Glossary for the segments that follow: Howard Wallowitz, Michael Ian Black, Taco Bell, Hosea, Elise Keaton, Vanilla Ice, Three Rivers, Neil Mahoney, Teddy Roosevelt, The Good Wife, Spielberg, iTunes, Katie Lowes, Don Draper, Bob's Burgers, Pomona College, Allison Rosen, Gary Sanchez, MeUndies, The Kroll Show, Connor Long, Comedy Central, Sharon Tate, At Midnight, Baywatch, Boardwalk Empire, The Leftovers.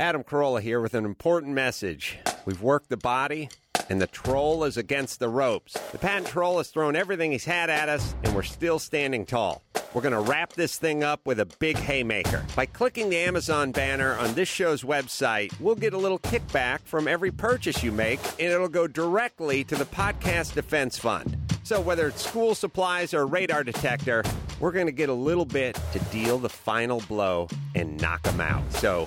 Adam Carolla here with an important message. We've worked the body, and the troll is against the ropes. The patent troll has thrown everything he's had at us, and we're still standing tall. We're going to wrap this thing up with a big haymaker. By clicking the Amazon banner on this show's website, we'll get a little kickback from every purchase you make, and it'll go directly to the Podcast Defense Fund. So whether it's school supplies or a radar detector, we're going to get a little bit to deal the final blow and knock them out. So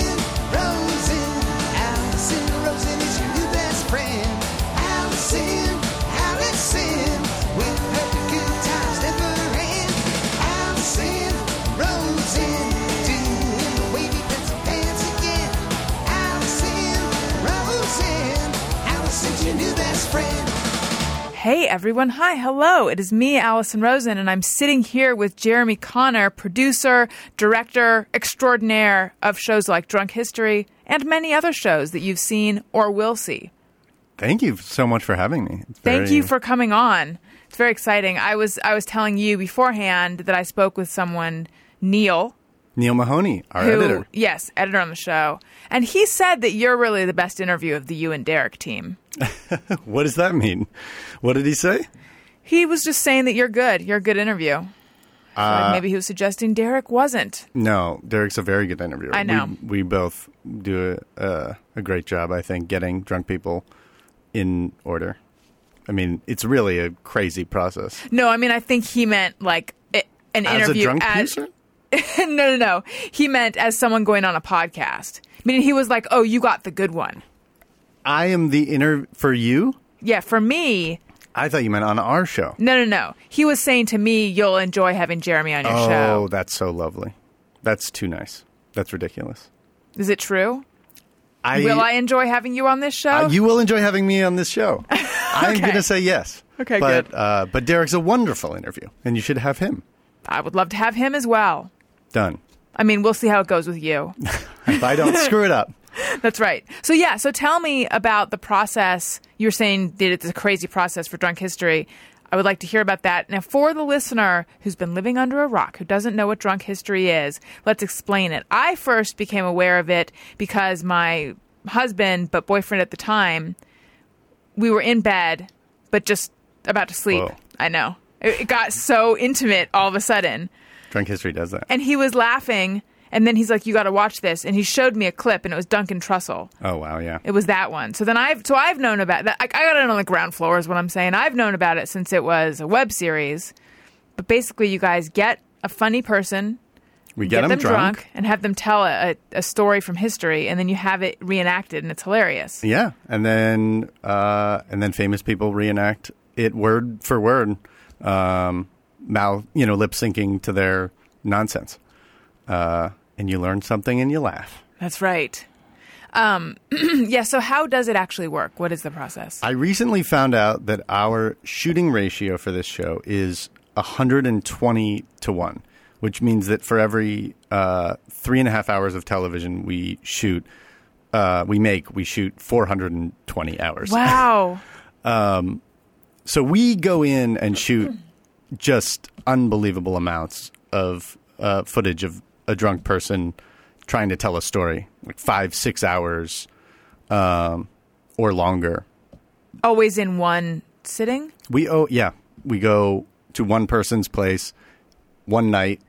Rosen, Allison Rosen is your new best friend. Allison, Allison, with her good times never end. Allison Rosen, doing the wavy pencil pants again. Allison Rosen, Allison's your new best friend. Hey everyone, hi, hello. It is me, Allison Rosen, and I'm sitting here with Jeremy Konner, producer, director extraordinaire of shows like Drunk History and many other shows that you've seen or will see. Thank you so much for having me. Thank you for coming on. It's very exciting. I was telling you beforehand that I spoke with someone, Neil Mahoney, our editor. Yes, editor on the show. And he said that you're really the best interview of the you and Derek team. What does that mean? What did he say? He was just saying that you're good. You're a good interview. Like maybe he was suggesting Derek wasn't. No, Derek's a very good interviewer. I know. We both do a great job, I think, getting drunk people in order. I mean, it's really a crazy process. No, I mean, I think he meant like an interview. As a drunk person? No. He meant as someone going on a podcast. I mean, he was like, oh, you got the good one. I am the interview for you? Yeah, for me. I thought you meant on our show. No. He was saying to me, you'll enjoy having Jeremy on your show. Oh, that's so lovely. That's too nice. That's ridiculous. Is it true? Will I enjoy having you on this show? You will enjoy having me on this show. Okay. I'm going to say yes. Okay, good. But Derek's a wonderful interview, and you should have him. I would love to have him as well. Done. I mean, we'll see how it goes with you. If I don't screw it up. That's right. So, yeah. So tell me about the process. You were saying that it's a crazy process for Drunk History. I would like to hear about that. Now, for the listener who's been living under a rock, who doesn't know what Drunk History is, let's explain it. I first became aware of it because my husband, but boyfriend at the time, we were in bed, but just about to sleep. Whoa. I know. It got so intimate all of a sudden. Drunk History does that. And he was laughing. And then he's like, you got to watch this. And he showed me a clip, and it was Duncan Trussell. Oh, wow, yeah. It was that one. So then I've known about that. I got it on the ground floor is what I'm saying. I've known about it since it was a web series. But basically, you guys get a funny person. We get them drunk. And have them tell a story from history. And then you have it reenacted, and it's hilarious. Yeah. And then famous people reenact it word for word, lip syncing to their nonsense. And you learn something and you laugh. That's right. Yeah, so how does it actually work? What is the process? I recently found out that our shooting ratio for this show is 120-1, which means that for every 3.5 hours of television we shoot 420 hours. Wow. So we go in and shoot just unbelievable amounts of footage of a drunk person trying to tell a story, like 5-6 hours or longer. Always in one sitting? We go to one person's place one night,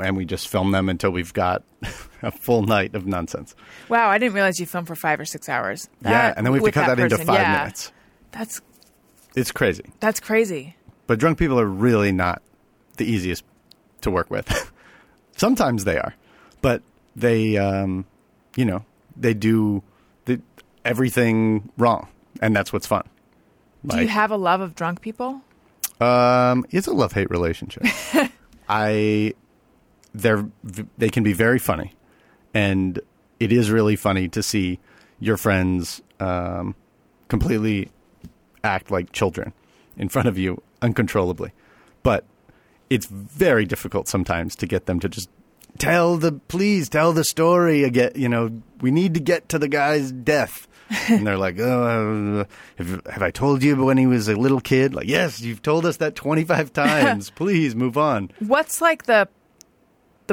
and we just film them until we've got a full night of nonsense. Wow, I didn't realize you filmed for 5 or 6 hours. And then we have to cut that into 5 minutes. It's crazy. That's crazy. But drunk people are really not the easiest to work with. Sometimes they are, but they, they do everything wrong, and that's what's fun. Like, do you have a love of drunk people? It's a love-hate relationship. They can be very funny, and it is really funny to see your friends completely act like children in front of you uncontrollably. But it's very difficult sometimes to get them to just tell the story again. You know, we need to get to the guy's death. And they're like, oh, have I told you when he was a little kid? Like, yes, you've told us that 25 times. Please move on. What's like the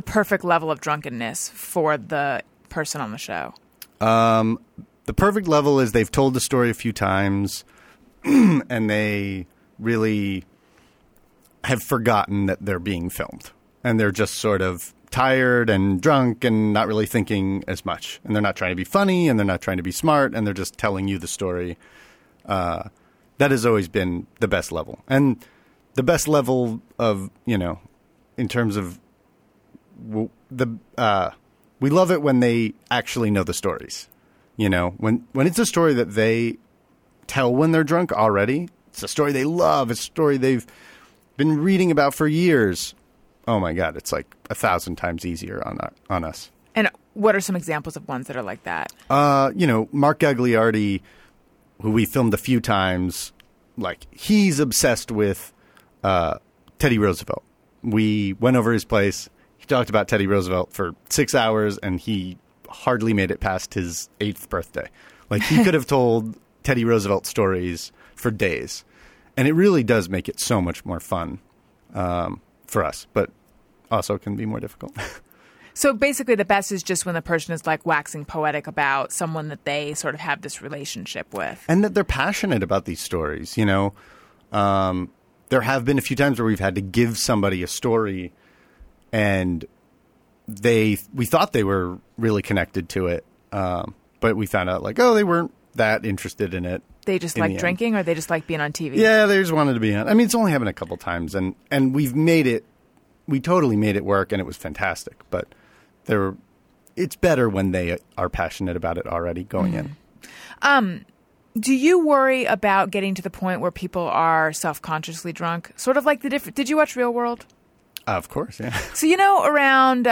perfect level of drunkenness for the person on the show? The perfect level is they've told the story a few times and they really have forgotten that they're being filmed. And they're just sort of tired and drunk and not really thinking as much. And they're not trying to be funny and they're not trying to be smart and they're just telling you the story. That has always been the best level. And the best level of, you know, in terms of we love it when they actually know the stories. You know, when it's a story that they tell when they're drunk already, it's a story they love, it's a story they've been reading about for years. Oh, my God. It's like 1,000 times easier on us. And what are some examples of ones that are like that? You know, Mark Gagliardi, who we filmed a few times, like he's obsessed with Teddy Roosevelt. We went over his place. He talked about Teddy Roosevelt for 6 hours and he hardly made it past his 8th birthday. Like he could have told Teddy Roosevelt stories for days, and it really does make it so much more fun for us, but also can be more difficult. So basically the best is just when the person is like waxing poetic about someone that they sort of have this relationship with. And that they're passionate about these stories, you know. There have been a few times where we've had to give somebody a story and we thought they were really connected to it, but we found out like, oh, they weren't that interested in it. They just like drinking or they just like being on TV? Yeah, they just wanted to be on. I mean, it's only happened a couple times and we totally made it work and it was fantastic. But it's better when they are passionate about it already going in. Do you worry about getting to the point where people are self-consciously drunk? Sort of like did you watch Real World? Of course, yeah. So, you know, around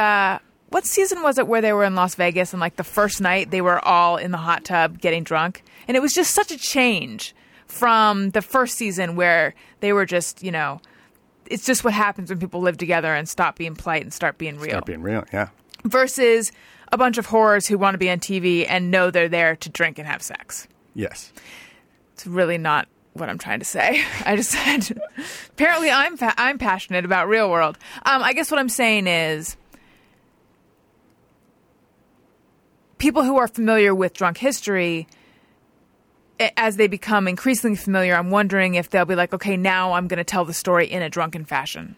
what season was it where they were in Las Vegas and like the first night they were all in the hot tub getting drunk? And it was just such a change from the first season where they were just, you know, it's just what happens when people live together and stop being polite and start being real. Start being real, yeah. Versus a bunch of whores who want to be on TV and know they're there to drink and have sex. Yes. It's really not what I'm trying to say. I just said, apparently I'm passionate about Real World. I guess what I'm saying is, people who are familiar with Drunk History, as they become increasingly familiar, I'm wondering if they'll be like, okay, now I'm going to tell the story in a drunken fashion,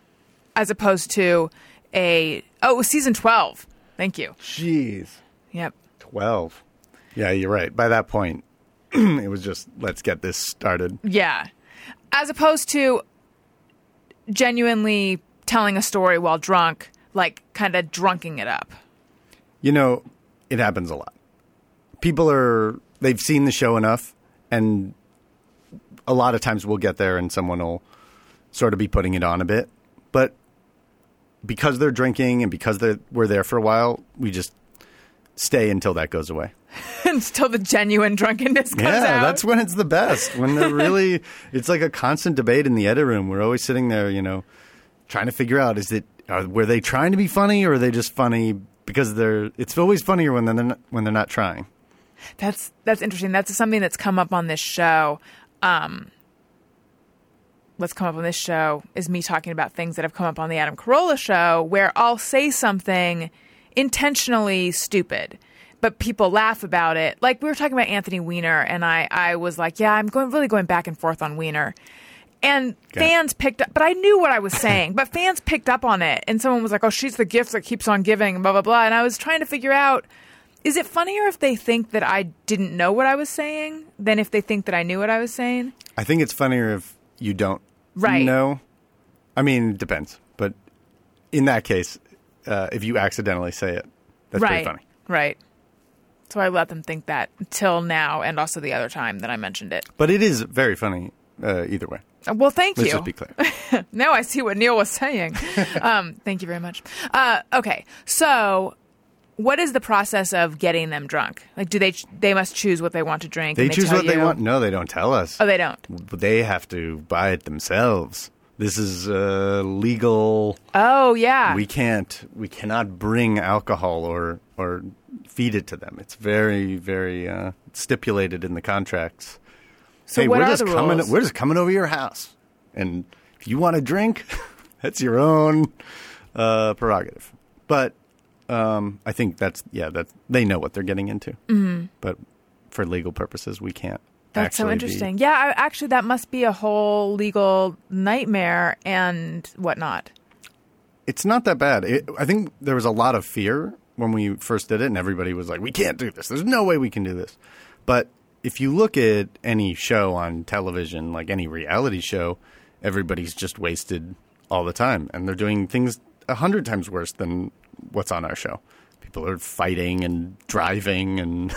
as opposed to it was season 12. Thank you. Jeez. Yep. 12. Yeah, you're right. By that point, it was just, let's get this started. Yeah. As opposed to genuinely telling a story while drunk, like kind of drunking it up. You know, it happens a lot. People they've seen the show enough. And a lot of times we'll get there and someone will sort of be putting it on a bit. But because they're drinking and because we're there for a while, we just stay until that goes away. Until the genuine drunkenness comes out. Yeah, that's when it's the best. When they're really – it's like a constant debate in the edit room. We're always sitting there, you know, trying to figure out were they trying to be funny or are they just funny because it's always funnier when they're not trying. That's interesting. That's something that's come up on this show. What's come up on this show is me talking about things that have come up on the Adam Carolla show, where I'll say something intentionally stupid, but people laugh about it. Like we were talking about Anthony Weiner, and I was like, yeah, I'm really going back and forth on Weiner. And fans picked up – but I knew what I was saying. But fans picked up on it, and someone was like, oh, she's the gift that keeps on giving, blah, blah, blah. And I was trying to figure out – is it funnier if they think that I didn't know what I was saying than if they think that I knew what I was saying? I think it's funnier if you don't know. I mean, it depends. But in that case, if you accidentally say it, that's pretty funny. Right. So I let them think that until now and also the other time that I mentioned it. But it is very funny either way. Well, thank you. Let's just be clear. Now I see what Neil was saying. Thank you very much. Okay. So What is the process of getting them drunk? Like, do they must choose what they want to drink? They choose what they want. No, they don't tell us. Oh, they don't. They have to buy it themselves. This is legal. Oh, yeah. We cannot bring alcohol or feed it to them. It's very, very stipulated in the contracts. So hey, what are the rules? We're just coming over your house. And if you want to drink, that's your own prerogative. But I think that's they know what they're getting into. Mm-hmm. But for legal purposes, we can't. That's so interesting. Actually, that must be a whole legal nightmare and whatnot. It's not that bad. I think there was a lot of fear when we first did it, and everybody was like, we can't do this. There's no way we can do this. But if you look at any show on television, like any reality show, everybody's just wasted all the time. And they're doing things 100 times worse than what's on our show. People are fighting and driving and...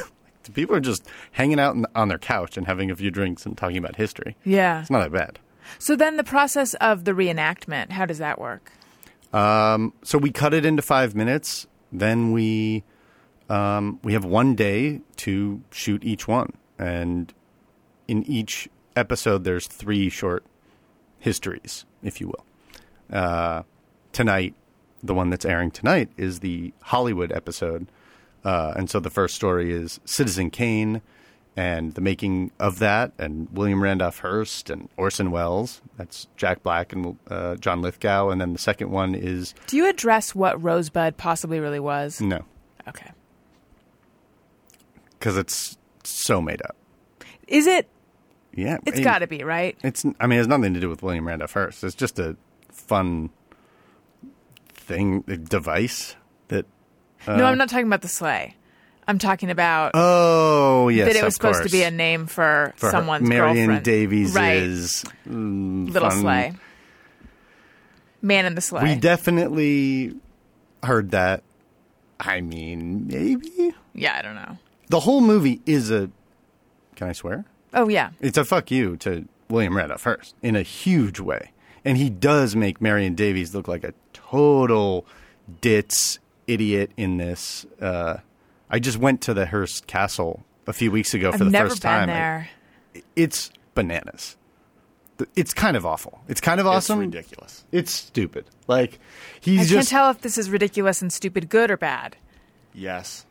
People are just hanging out on their couch and having a few drinks and talking about history. Yeah. It's not that bad. So then the process of the reenactment, how does that work? So we cut it into 5 minutes. Then we have 1 day to shoot each one. And in each episode, there's 3 short histories, if you will. Tonight, the one that's airing tonight is the Hollywood episode. And so the first story is Citizen Kane and the making of that, and William Randolph Hearst and Orson Welles. That's Jack Black and John Lithgow. And then the second one is... Do you address what Rosebud possibly really was? No. Okay. Because it's so made up. Is it? Yeah. It's got to be, right? I mean, it has nothing to do with William Randolph Hearst. It's just a fun thing, a device that... No, I'm not talking about the sleigh. I'm talking about that it was supposed to be a name for someone's Marion girlfriend. Marion Davies is Little fun. Sleigh. Man in the Sleigh. We definitely heard that. I mean, maybe? Yeah, I don't know. The whole movie is a... Can I swear? Oh, yeah. It's a fuck you to William Randolph Hearst in a huge way. And he does make Marion Davies look like a total ditz idiot in this. I just went to the Hearst Castle a few weeks ago for the first time. I've never been there. It's bananas. It's kind of awful. It's kind of awesome. It's ridiculous. It's stupid. Like I can't tell if this is ridiculous and stupid, good or bad. Yes.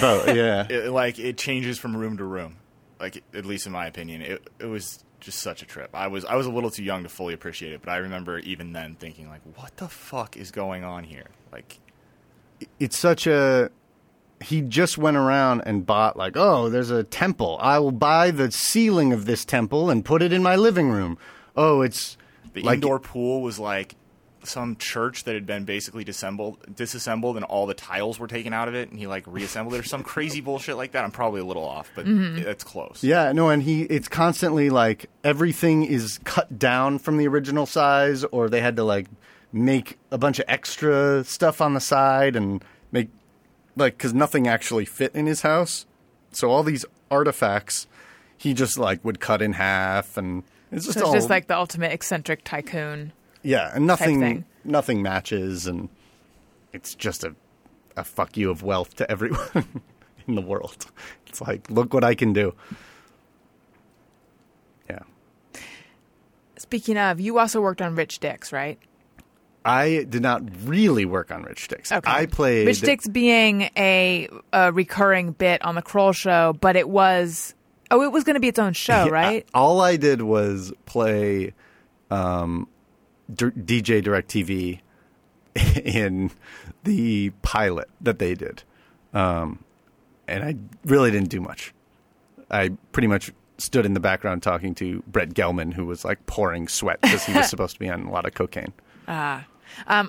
Both. Yeah. It changes from room to room. Like, at least in my opinion, it was just such a trip. I was a little too young to fully appreciate it, but I remember even then thinking, like, what the fuck is going on here? Like. It's such a – he just went around and bought like, oh, there's a temple. I will buy the ceiling of this temple and put it in my living room. Oh, it's – The indoor pool was like some church that had been basically disassembled and all the tiles were taken out of it and he like reassembled it or some crazy bullshit like that. I'm probably a little off, but that's close. Yeah, no, and it's constantly like everything is cut down from the original size or they had to like – make a bunch of extra stuff on the side and make like because nothing actually fit in his house. So all these artifacts he just like would cut in half and it's just like the ultimate eccentric tycoon. Yeah, and nothing matches and it's just a fuck you of wealth to everyone in the world. It's like, look what I can do. Yeah. Speaking of, you also worked on Rich Dicks, right? I did not really work on Rich Dicks. Okay. I played... Rich Dicks being a recurring bit on the Kroll show, but it was... Oh, it was going to be its own show, right? All I did was play DJ DirecTV in the pilot that they did. And I really didn't do much. I pretty much stood in the background talking to Brett Gelman, who was like pouring sweat because he was supposed to be on a lot of cocaine. Ah.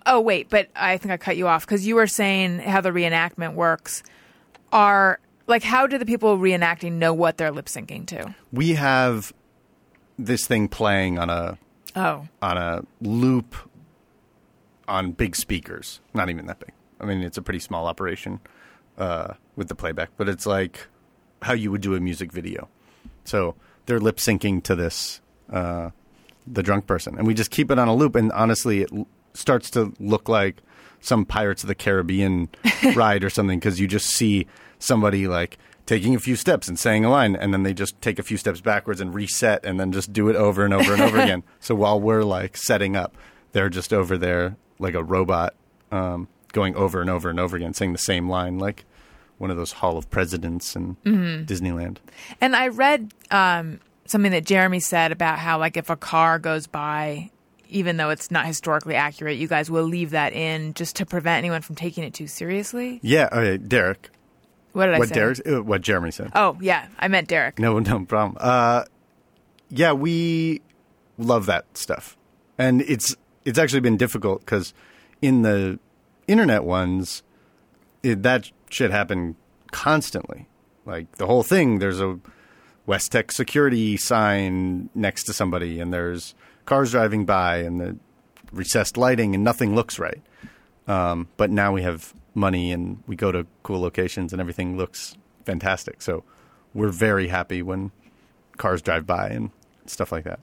Oh, wait, but I think I cut you off because you were saying how the reenactment works. How do the people reenacting know what they're lip syncing to? We have this thing playing on a loop on big speakers. Not even that big. I mean, it's a pretty small operation with the playback, but it's like how you would do a music video. So they're lip syncing to this. The drunk person. And we just keep it on a loop. And honestly, it starts to look like some Pirates of the Caribbean ride or something, because you just see somebody like taking a few steps and saying a line, and then they just take a few steps backwards and reset and then just do it over and over and over again. So while we're like setting up, they're just over there like a robot going over and over and over again, saying the same line, like one of those Hall of Presidents in Disneyland. And I read something that Jeremy said about how, like, if a car goes by, even though it's not historically accurate, you guys will leave that in just to prevent anyone from taking it too seriously. Yeah. Okay, Derek. What did I say? What Jeremy said. Oh, yeah. I meant Derek. No problem. Yeah, we love that stuff. And it's actually been difficult because in the internet ones, that shit happened constantly. Like the whole thing, there's a West Tech security sign next to somebody and there's cars driving by and the recessed lighting and nothing looks right. But now we have money and we go to cool locations and everything looks fantastic. So we're very happy when cars drive by and stuff like that.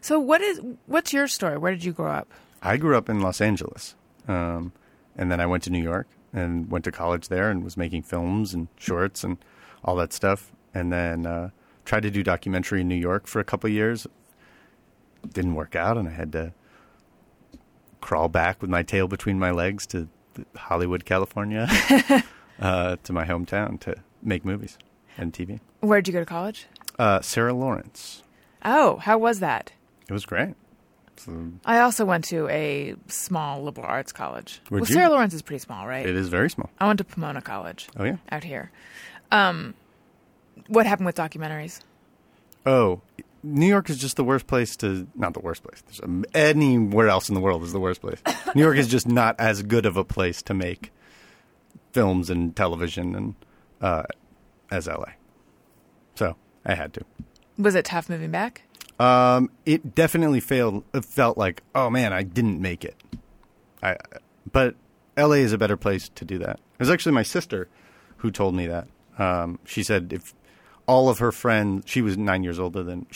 So what's your story? Where did you grow up? I grew up in Los Angeles. And then I went to New York and went to college there and was making films and shorts and all that stuff. And then tried to do documentary in New York for a couple of years. Didn't work out and I had to crawl back with my tail between my legs to Hollywood, California, to my hometown to make movies and TV. Where'd you go to college? Sarah Lawrence. Oh, how was that? It was great. So, I also went to a small liberal arts college. Well, Sarah Lawrence is pretty small, right? It is very small. I went to Pomona College. Oh, yeah? Out here. What happened with documentaries? Oh, New York is just the worst place to – not the worst place. Anywhere else in the world is the worst place. New York is just not as good of a place to make films and television and as L.A. So I had to. Was it tough moving back? It definitely failed. It felt like, oh, man, I didn't make it. But L.A. is a better place to do that. It was actually my sister who told me that. She said if all of her friends – she's 9 years older. And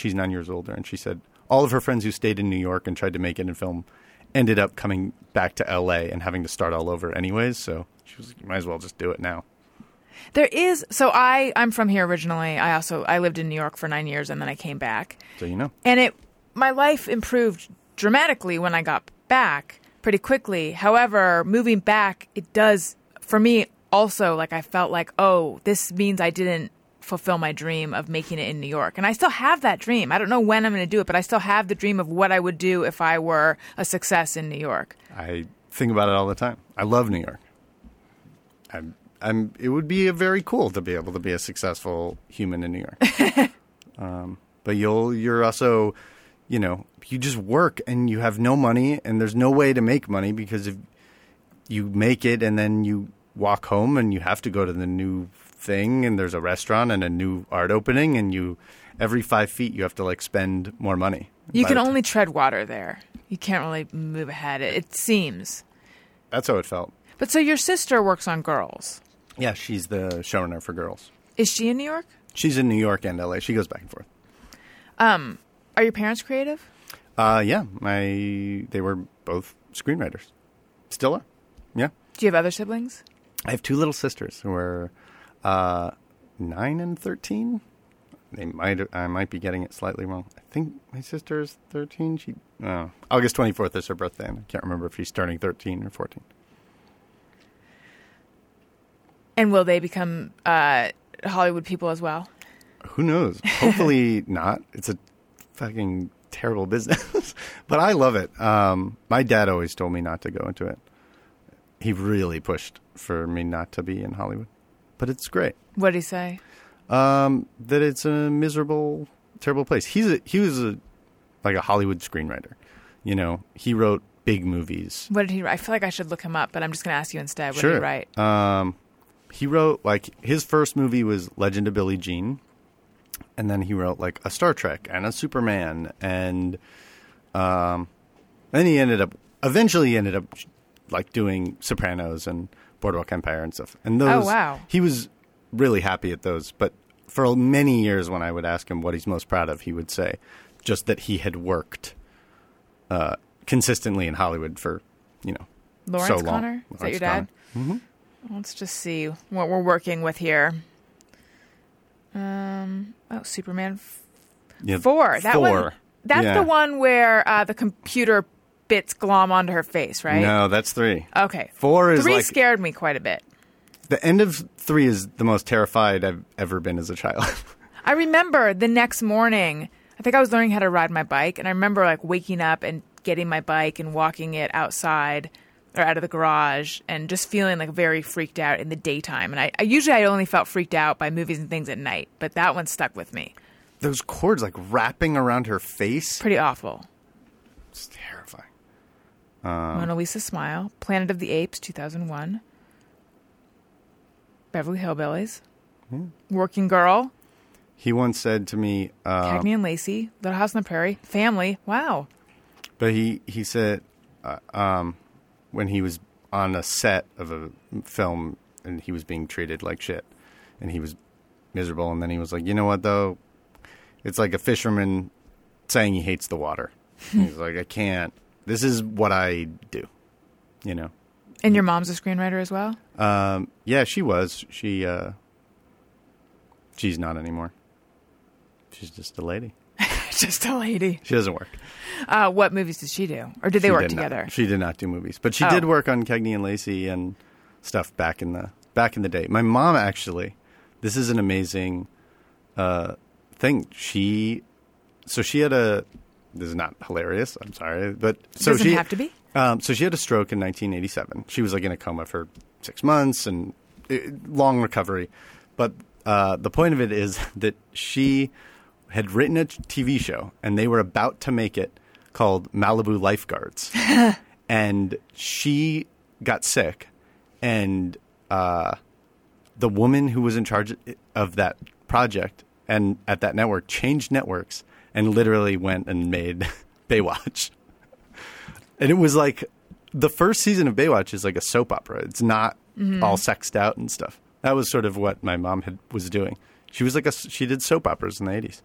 she said all of her friends who stayed in New York and tried to make it in film ended up coming back to L.A. and having to start all over anyways. So she was like, you might as well just do it now. There is – so I'm from here originally. I lived in New York for 9 years and then I came back. So you know. And my life improved dramatically when I got back pretty quickly. However, moving back, it does – for me – also, like, I felt like, oh, this means I didn't fulfill my dream of making it in New York. And I still have that dream. I don't know when I'm going to do it, but I still have the dream of what I would do if I were a success in New York. I think about it all the time. I love New York. It would be very cool to be able to be a successful human in New York. But you're also, you know, you just work and you have no money and there's no way to make money because if you make it and then you walk home and you have to go to the new thing and there's a restaurant and a new art opening and you every 5 feet you have to like spend more money. You can only tread water there. You can't really move ahead. It seems. That's how it felt. But so your sister works on Girls. Yeah, she's the showrunner for Girls. Is she in New York? She's in New York and LA. She goes back and forth. Are your parents creative? Yeah. They were both screenwriters. Still are. Yeah. Do you have other siblings? I have two little sisters who are 9 and 13. I might be getting it slightly wrong. I think my sister is 13. August 24th is her birthday, and I can't remember if she's turning 13 or 14. And will they become Hollywood people as well? Who knows? Hopefully not. It's a fucking terrible business. But I love it. My dad always told me not to go into it. He really pushed for me not to be in Hollywood. But it's great. What did he say? That it's a miserable, terrible place. He was a Hollywood screenwriter. You know, he wrote big movies. What did he write? I feel like I should look him up, but I'm just going to ask you instead. What did he write? He wrote, like, his first movie was Legend of Billie Jean. And then he wrote, like, a Star Trek and a Superman. And then he eventually ended up... like doing Sopranos and Boardwalk Empire and stuff. And those, oh, wow. He was really happy at those. But for many years when I would ask him what he's most proud of, he would say just that he had worked consistently in Hollywood for, you know, Lawrence Konner? Is that your dad? Mm-hmm. Let's just see what we're working with here. Superman 4. That 4. One, that's the one where the computer bits glom onto her face, right? No, that's 3. Okay. 4 is 3 like... 3 scared me quite a bit. The end of 3 is the most terrified I've ever been as a child. I remember the next morning, I think I was learning how to ride my bike, and I remember like waking up and getting my bike and walking it outside or out of the garage and just feeling like very freaked out in the daytime. And I only felt freaked out by movies and things at night, but that one stuck with me. Those cords like wrapping around her face. Pretty awful. It's terrifying. Mona Lisa Smile, Planet of the Apes, 2001. Beverly Hillbillies. Yeah. Working Girl. He once said to me... Cagney and Lacey, Little House on the Prairie, Family. Wow. But he said when he was on a set of a film and he was being treated like shit and he was miserable, and then he was like, you know what, though? It's like a fisherman saying he hates the water. He's like, I can't. This is what I do, you know. And your mom's a screenwriter as well? Yeah, she was. She's not anymore. She's just a lady. Just a lady. She doesn't work. What movies did she do? Or did they work together? She did not do movies. But she did work on Cagney and Lacey and stuff back in the day. My mom, actually, this is an amazing thing. She had a... This is not hilarious. I'm sorry. But so doesn't have to be? So she had a stroke in 1987. She was like in a coma for 6 months and long recovery. But the point of it is that she... had written a TV show, and they were about to make it, called Malibu Lifeguards. And she got sick, and the woman who was in charge of that project and at that network changed networks and literally went and made Baywatch. And it was like the first season of Baywatch is like a soap opera. It's not all sexed out and stuff. That was sort of what my mom was doing. She was like she did soap operas in the 80s.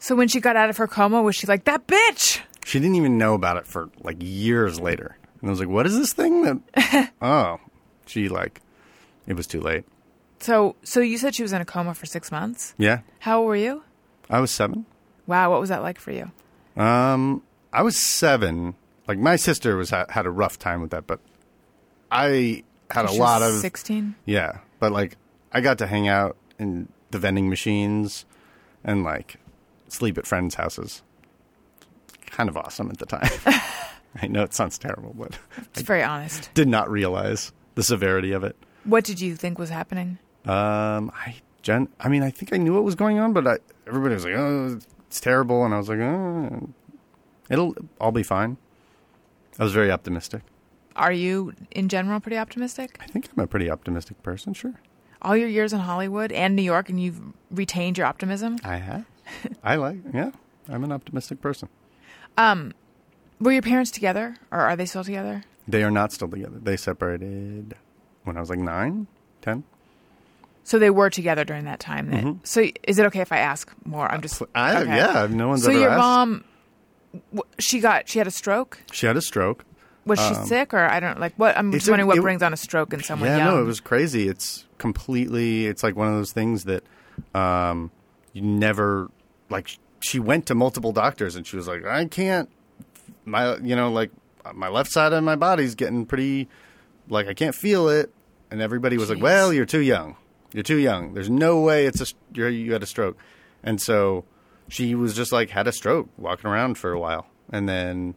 So when she got out of her coma, was she like, that bitch? She didn't even know about it for like years later. And I was like, what is this thing that... Oh, she like, it was too late. So you said she was in a coma for 6 months? Yeah. How old were you? I was 7. Wow. What was that like for you? I was 7. Like my sister had a rough time with that, but I had a lot of... 16? Yeah. But like I got to hang out in the vending machines and like... sleep at friends' houses. Kind of awesome at the time. I know it sounds terrible, but... It's very honest. Did not realize the severity of it. What did you think was happening? I think I knew what was going on, but everybody was like, oh, it's terrible. And I was like, oh, it'll all be fine. I was very optimistic. Are you, in general, pretty optimistic? I think I'm a pretty optimistic person, sure. All your years in Hollywood and New York, and you've retained your optimism? I have. I'm an optimistic person. Were your parents together, or are they still together? They are not still together. They separated when I was like 9, 10. So they were together during that time then. Mm-hmm. So is it okay if I ask more? I'm just... Okay. Yeah, no one's ever asked. So your mom, she had a stroke? She had a stroke. Was she sick, or I don't like what? I'm just wondering what brings on a stroke in someone young. Yeah, no, it was crazy. It's completely... It's like one of those things that... You never, like, she went to multiple doctors and she was like, I can't, my left side of my body's getting pretty, like, I can't feel it. And everybody was like, well, you're too young. You're too young. There's no way you had a stroke. And so she was just like, had a stroke walking around for a while. And then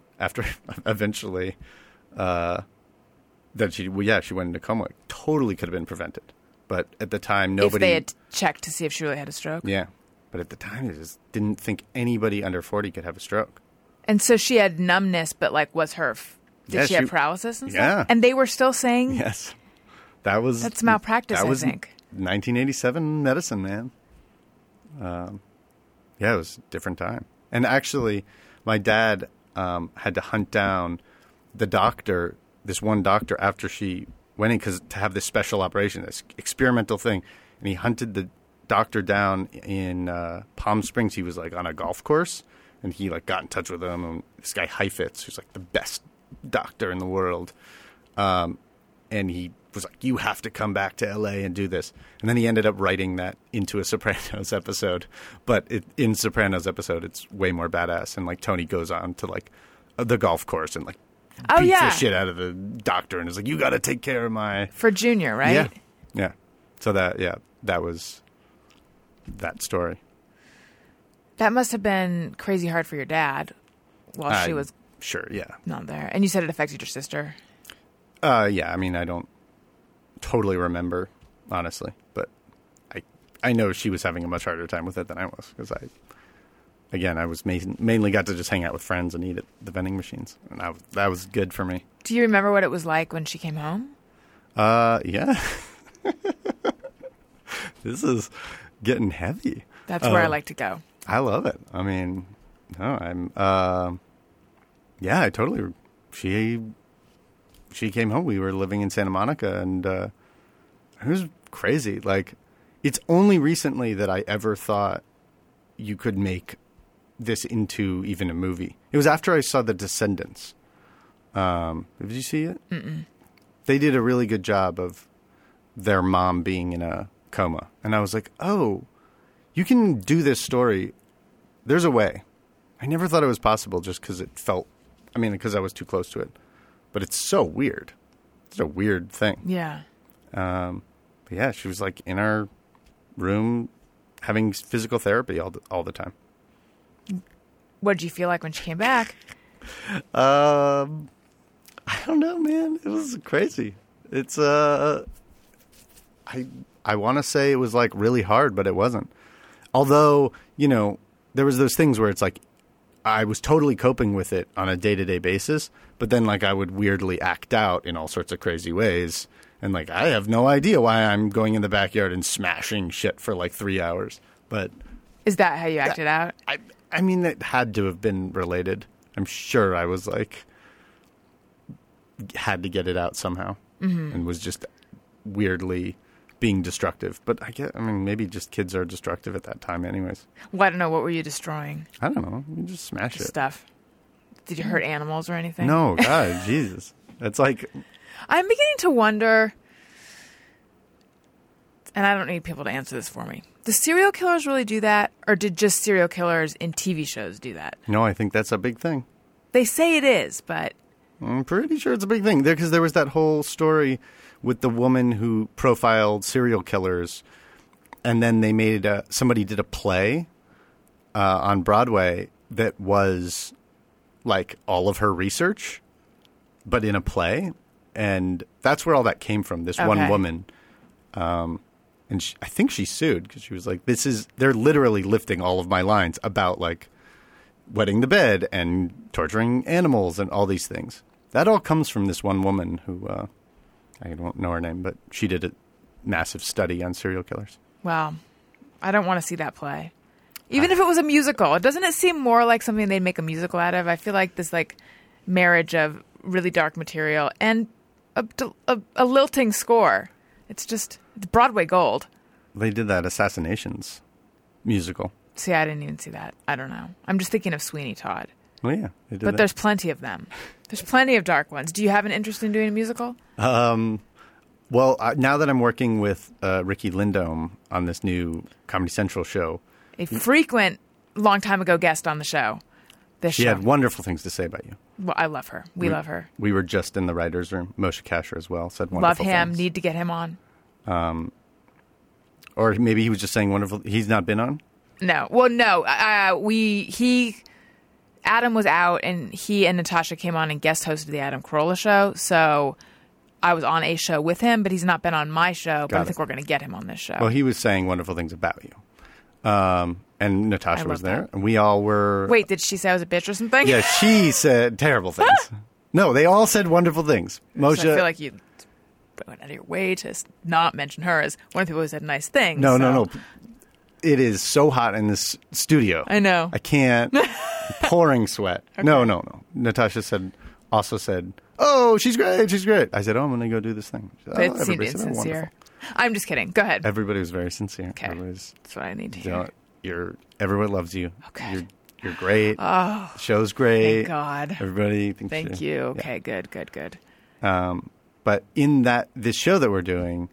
eventually, then she went into coma. It totally could have been prevented. But at the time, nobody... If they had checked to see if she really had a stroke? Yeah. But at the time, I just didn't think anybody under 40 could have a stroke. And so she had numbness, but like was her... Did she have paralysis and stuff? Yeah. And they were still saying... Yes. That was... That's malpractice, I think. 1987 medicine, man. Yeah, it was a different time. And actually, my dad had to hunt down this one doctor, after she went in to have this special operation, this experimental thing. And he hunted the doctor down in Palm Springs. He was like on a golf course, and he like got in touch with him. And this guy Heifetz, who's like the best doctor in the world. And he was like, you have to come back to LA and do this. And then he ended up writing that into a Sopranos episode. But in Sopranos episode, it's way more badass. And like Tony goes on to like the golf course and like beats the shit out of the doctor and is like, you got to take care of my... For Junior, right? Yeah. Yeah. So that was that story. That must have been crazy hard for your dad while she was... Sure, yeah. Not there. And you said it affected your sister? Yeah. I mean, I don't totally remember, honestly. But I know she was having a much harder time with it than I was. Because I mainly got to just hang out with friends and eat at the vending machines. And that was good for me. Do you remember what it was like when she came home? Yeah. This is getting heavy. That's where I like to go. I love it. I mean, no, I'm... yeah, I totally... She came home. We were living in Santa Monica, and it was crazy. Like, it's only recently that I ever thought you could make this into even a movie. It was after I saw The Descendants. Did you see it? Mm-mm. They did a really good job of their mom being in a coma. And I was like, oh, you can do this story. There's a way. I never thought it was possible just because it felt... I mean, because I was too close to it. But it's so weird. It's a weird thing. Yeah. But yeah, she was like in our room having physical therapy all the time. What did you feel like when she came back? I don't know, man. It was crazy. It's I want to say it was like really hard, but it wasn't. Although, you know, there was those things where it's like, I was totally coping with it on a day-to-day basis, but then like I would weirdly act out in all sorts of crazy ways. And like, I have no idea why I'm going in the backyard and smashing shit for like 3 hours. But is that how you acted out? I mean, it had to have been related. I'm sure I was like, had to get it out somehow and was just weirdly being destructive. But I mean, maybe just kids are destructive at that time anyways. Well, I don't know. What were you destroying? I don't know. You just smash it. Stuff. Did you hurt animals or anything? No. God, Jesus. That's like... I'm beginning to wonder, and I don't need people to answer this for me. Do serial killers really do that? Or did just serial killers in TV shows do that? No, I think that's a big thing. They say it is, but... I'm pretty sure it's a big thing. Because there was that whole story... with the woman who profiled serial killers, and then they made somebody did a play on Broadway that was like all of her research, but in a play, and that's where all that came from. This one woman, and I think she sued because she was like, "They're literally lifting all of my lines about like wetting the bed and torturing animals and all these things." That all comes from this one woman who. I don't know her name, but she did a massive study on serial killers. Wow. I don't want to see that play. Even if it was a musical. Doesn't it seem more like something they'd make a musical out of? I feel like this like marriage of really dark material and a lilting score. It's just Broadway gold. They did that Assassinations musical. See, I didn't even see that. I don't know. I'm just thinking of Sweeney Todd. Oh, yeah. They did but that. There's plenty of them. There's plenty of dark ones. Do you have an interest in doing a musical? Well, now that I'm working with Riki Lindhome on this new Comedy Central show. A frequent long time ago guest on the show. She had wonderful things to say about you. Well, I love her. We love her. We were just in the writer's room. Moshe Kasher as well said wonderful things. Love him. Need to get him on. Or maybe he was just saying wonderful. He's not been on? No. Well, no. Adam was out, and he and Natasha came on and guest hosted the Adam Carolla show. So I was on a show with him, but he's not been on my show. But I think we're going to get him on this show. Well, he was saying wonderful things about you. And Natasha was there. And we all were... Wait, did she say I was a bitch or something? Yeah, she said terrible things. No, they all said wonderful things. Moshe... So I feel like you went out of your way to not mention her as one of the people who said nice things. No. It is so hot in this studio. I know. I can't... Pouring sweat. Okay. No. Natasha also said, oh, she's great. I said, oh, I'm going to go do this thing. She said, it seemed insincere. I'm just kidding. Go ahead. Everybody was very sincere. Okay. That's what I need to hear. Everyone loves you. Okay. You're You're great. Oh, the show's great. Thank God. Everybody thinks Thank you. Okay, yeah. Good. But in this show that we're doing,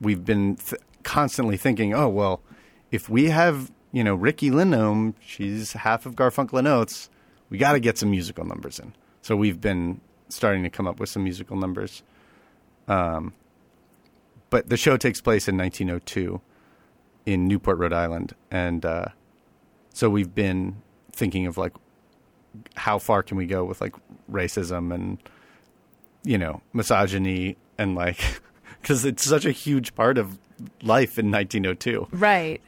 we've been constantly thinking, oh, well, if we have, you know, Riki Lindhome, she's half of Garfunkel and Oates, we got to get some musical numbers in. So we've been starting to come up with some musical numbers. But the show takes place in 1902 in Newport, Rhode Island. And so we've been thinking of, like, how far can we go with, like, racism and, you know, misogyny and, like, because it's such a huge part of life in 1902. Right.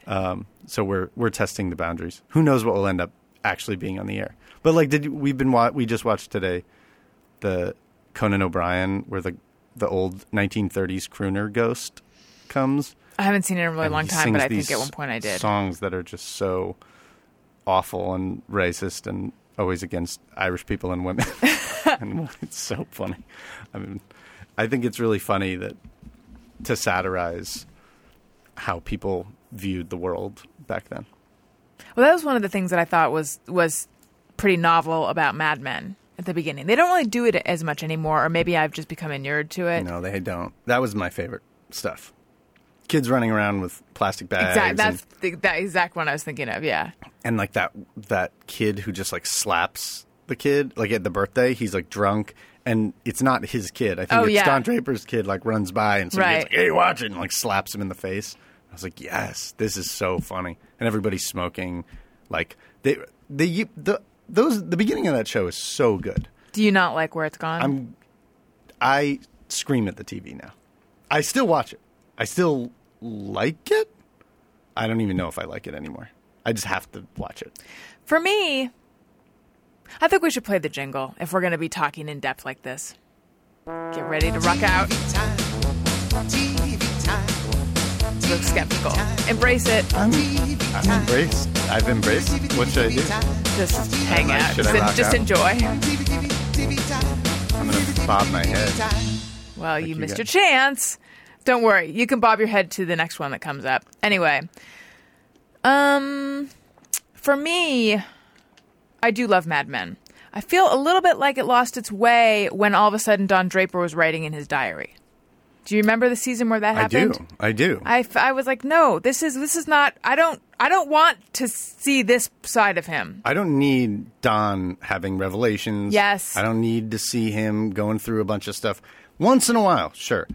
So we're testing the boundaries. Who knows what will end up actually being on the air. But, like, we just watched today the Conan O'Brien where the old 1930s crooner ghost comes. I haven't seen it in a really long time, but I think at one point I did. Songs that are just so awful and racist and always against Irish people and women. And it's so funny. I mean, I think it's really funny that to satirize how people viewed the world back then. Well, that was one of the things that I thought was pretty novel about Mad Men at the beginning. They don't really do it as much anymore, or maybe I've just become inured to it. No, they don't. That was my favorite stuff. Kids running around with plastic bags. Exactly. That's that exact one I was thinking of, yeah. And, like, that kid who just, like, slaps the kid. Like, at the birthday, he's, like, drunk, and it's not his kid. I think Don Draper's kid, like, runs by, and somebody's like, hey, watch it, and, like, slaps him in the face. I was like, yes, this is so funny. And everybody's smoking. Like, the beginning of that show is so good. Do you not like where it's gone? I scream at the TV now. I still watch it. I still like it. I don't even know if I like it anymore. I just have to watch it. For me, I think we should play the jingle if we're going to be talking in depth like this. Get ready to rock out. TV time. Look skeptical. Embrace it. I'm embraced. I've embraced. What should I do? Just hang out. Just enjoy. I'm going to bob my head. Well, you missed your chance. Don't worry. You can bob your head to the next one that comes up. Anyway, for me, I do love Mad Men. I feel a little bit like it lost its way when all of a sudden Don Draper was writing in his diary. Do you remember the season where that happened? I do. I was like, no, this is not. I don't want to see this side of him. I don't need Don having revelations. Yes. I don't need to see him going through a bunch of stuff. Once in a while, sure.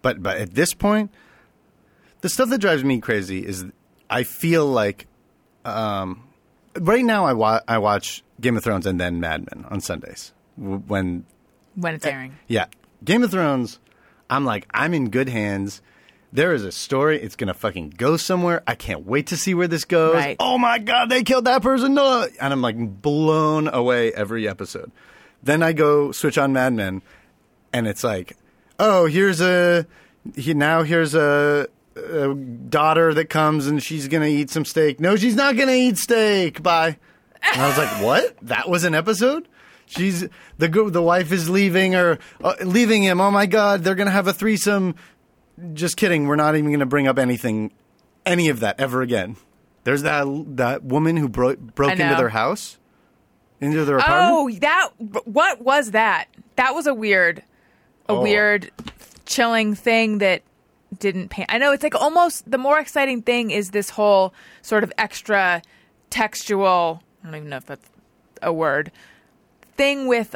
But at this point, the stuff that drives me crazy is I feel like right now I watch Game of Thrones and then Mad Men on Sundays when it's airing. Yeah. Game of Thrones, I'm like, I'm in good hands. There is a story. It's going to fucking go somewhere. I can't wait to see where this goes. Right. Oh, my God. They killed that person. No. And I'm like blown away every episode. Then I go switch on Mad Men and it's like, oh, here's a daughter that comes and she's going to eat some steak. No, she's not going to eat steak. Bye. And I was like, what? That was an episode? She's the wife is leaving him. Oh, my God. They're going to have a threesome. Just kidding. We're not even going to bring up any of that ever again. There's that woman who broke into their house, into their apartment. Oh, what was that? That was a weird... A weird, chilling thing that didn't pan. I know it's like almost the more exciting thing is this whole sort of extra textual. I don't even know if that's a word. Thing with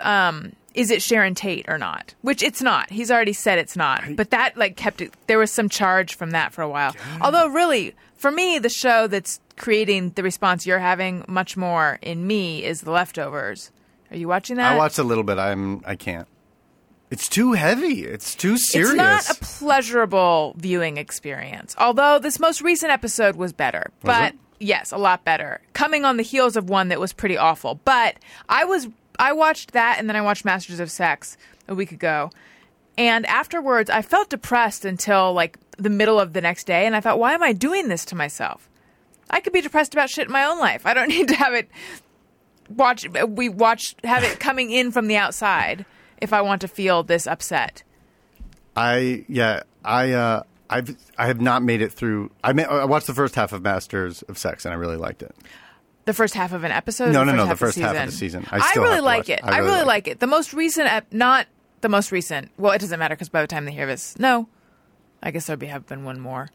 is it Sharon Tate or not? Which it's not. He's already said it's not. But that like kept it. There was some charge from that for a while. Yeah. Although really, for me, the show that's creating the response you're having much more in me is The Leftovers. Are you watching that? I watched a little bit. I can't. It's too heavy. It's too serious. It's not a pleasurable viewing experience. Although this most recent episode was better. But yes, a lot better. Coming on the heels of one that was pretty awful. But I watched that and then I watched Masters of Sex a week ago. And afterwards, I felt depressed until like the middle of the next day. And I thought, why am I doing this to myself? I could be depressed about shit in my own life. I don't need to have it have it coming in from the outside. If I want to feel this upset, I I have not made it through. I watched the first half of Masters of Sex, and I really liked it. The first half of an episode? No. The first half of the season. I really like it. I really like it. The most recent, not the most recent. Well, it doesn't matter because by the time they hear this, no, I guess there would have been one more.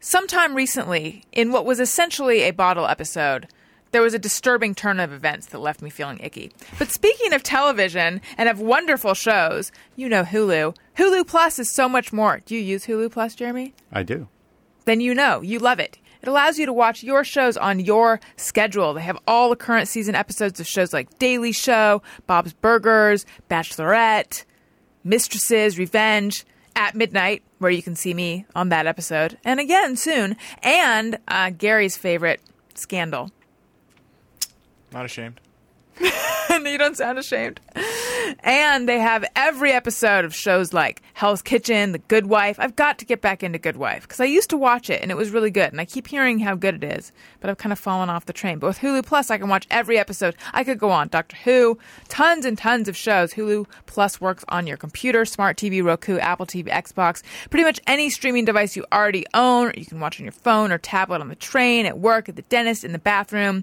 Sometime recently, in what was essentially a bottle episode, there was a disturbing turn of events that left me feeling icky. But speaking of television and of wonderful shows, you know Hulu. Hulu Plus is so much more. Do you use Hulu Plus, Jeremy? I do. Then you know. You love it. It allows you to watch your shows on your schedule. They have all the current season episodes of shows like Daily Show, Bob's Burgers, Bachelorette, Mistresses, Revenge, At Midnight, where you can see me on that episode, and again soon, and Gary's favorite, Scandal. Not ashamed. You don't sound ashamed. And they have every episode of shows like Hell's Kitchen, The Good Wife. I've got to get back into Good Wife because I used to watch it and it was really good. And I keep hearing how good it is, but I've kind of fallen off the train. But with Hulu Plus, I can watch every episode. I could go on. Doctor Who, tons and tons of shows. Hulu Plus works on your computer, smart TV, Roku, Apple TV, Xbox, pretty much any streaming device you already own. You can watch on your phone or tablet on the train, at work, at the dentist, in the bathroom.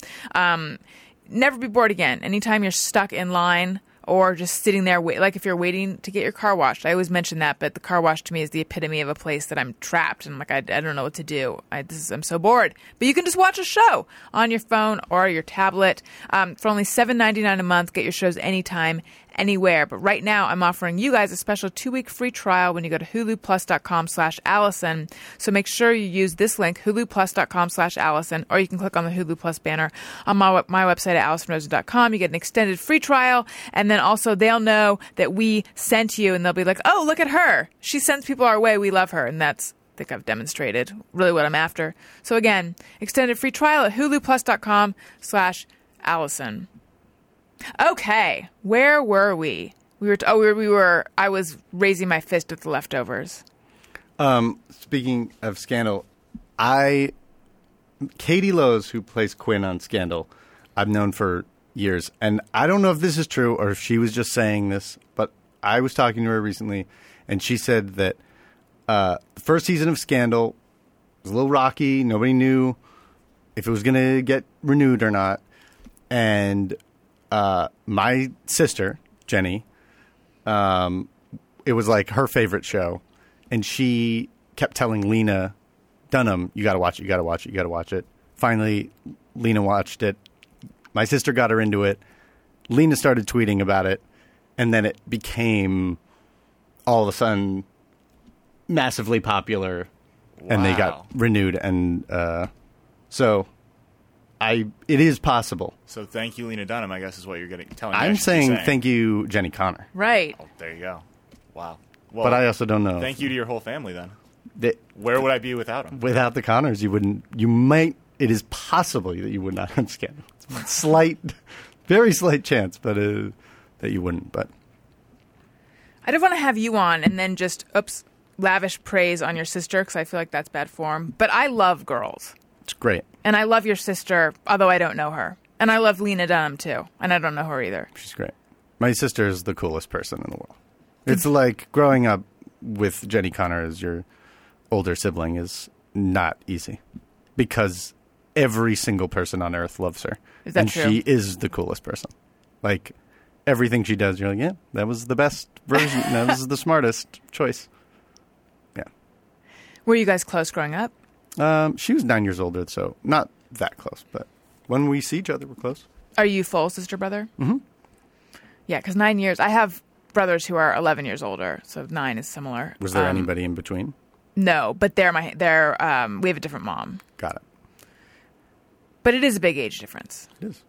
Never be bored again. Anytime you're stuck in line or just sitting there, like if you're waiting to get your car washed. I always mention that, but the car wash to me is the epitome of a place that I'm trapped and I don't know what to do. I'm so bored. But you can just watch a show on your phone or your tablet. For only $7.99 a month, get your shows anytime, anywhere. But right now, I'm offering you guys a special 2-week free trial when you go to huluplus.com/Allison. So make sure you use this link, huluplus.com/Allison, or you can click on the Hulu Plus banner on my website at AllisonRosen.com. You get an extended free trial, and then also they'll know that we sent you, and they'll be like, oh, look at her. She sends people our way. We love her. And that's, I think I've demonstrated really what I'm after. So again, extended free trial at huluplus.com/Allison. Okay, where were we? I was raising my fist at The Leftovers. Speaking of Scandal, Katie Lowes, who plays Quinn on Scandal, I've known for years, and I don't know if this is true or if she was just saying this, but I was talking to her recently, and she said that the first season of Scandal was a little rocky. Nobody knew if it was going to get renewed or not, and my sister, Jenni, it was like her favorite show. And she kept telling Lena Dunham, you got to watch it, you got to watch it, you got to watch it. Finally, Lena watched it. My sister got her into it. Lena started tweeting about it. And then it became all of a sudden massively popular. Wow. And they got renewed. And so... it is possible. So thank you, Lena Dunham, I guess is what you're telling me. I'm saying thank you, Jenni Konner. Right. Oh, there you go. Wow. Well, but I also don't know. Thank you to your whole family, then. Where would I be without them? Without the Connors, you wouldn't. You might. It is possible that you would not have Scandal. Slight, very slight chance, but that you wouldn't. But I don't want to have you on and then just lavish praise on your sister because I feel like that's bad form. But I love Girls. It's great. And I love your sister, although I don't know her. And I love Lena Dunham, too. And I don't know her either. She's great. My sister is the coolest person in the world. It's like growing up with Jenni Konner as your older sibling is not easy. Because every single person on earth loves her. Is that true? She is the coolest person. Like, everything she does, you're like, yeah, that was the best version. That was the smartest choice. Yeah. Were you guys close growing up? She was 9 years older, so not that close. But when we see each other, we're close. Are you full sister brother? Mm-hmm. Yeah, because 9 years. I have brothers who are 11 years older, so 9 is similar. Was there anybody in between? No, but we have a different mom. Got it. But it is a big age difference. It is.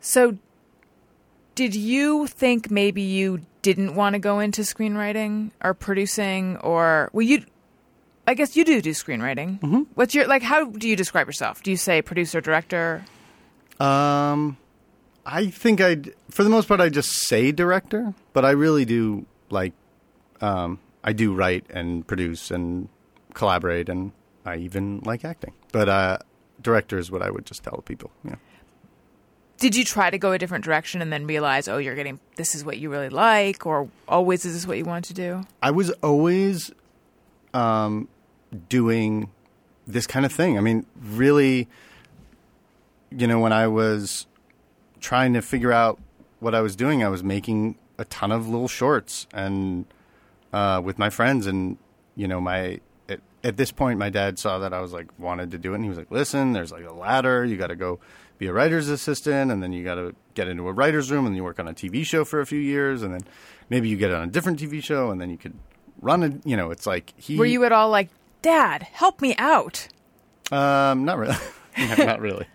So, did you think maybe you didn't want to go into screenwriting or producing, or I guess you do screenwriting. Mm-hmm. What's your how do you describe yourself? Do you say producer, director? I think for the most part I just say director, but I really do I do write and produce and collaborate, and I even like acting. But director is what I would just tell people. Yeah. Did you try to go a different direction and then realize, oh, you're getting this is what you really like, or always is this what you want to do? I was always doing this kind of thing. I mean, really, you know, when I was trying to figure out what I was doing, I was making a ton of little shorts and with my friends. And, you know, at this point, my dad saw that I was like, wanted to do it. And he was like, listen, there's like a ladder. You got to go be a writer's assistant. And then you got to get into a writer's room and you work on a TV show for a few years. And then maybe you get on a different TV show and then you could run a, you know, it's like he. Were you at all like, Dad, help me out? Not really. Not really.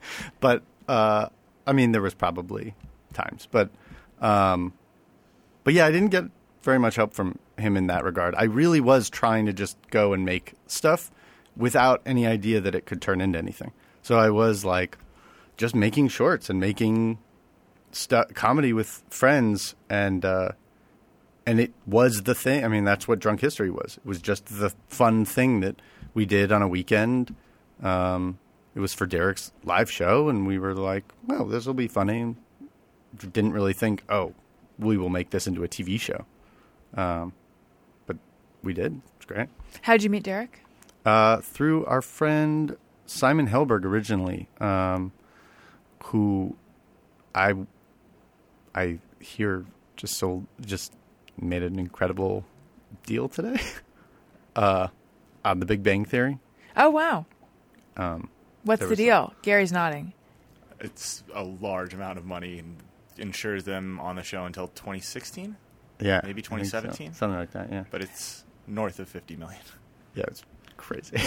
But, I mean, there was probably times, but yeah, I didn't get very much help from him in that regard. I really was trying to just go and make stuff without any idea that it could turn into anything. So I was like just making shorts and making comedy with friends, and it was the thing. I mean, that's what Drunk History was. It was just the fun thing that we did on a weekend. It was for Derek's live show, and we were like, well, this will be funny. And didn't really think, oh, we will make this into a TV show. But we did. It's great. How'd you meet Derek? Through our friend Simon Helberg originally, who I hear just made an incredible deal today on The Big Bang Theory. Oh, wow. What's the deal? Gary's nodding. It's a large amount of money and insures them on the show until 2016. Yeah, maybe 2017, so. Something like that. Yeah, but it's north of $50 million. Yeah, it's crazy.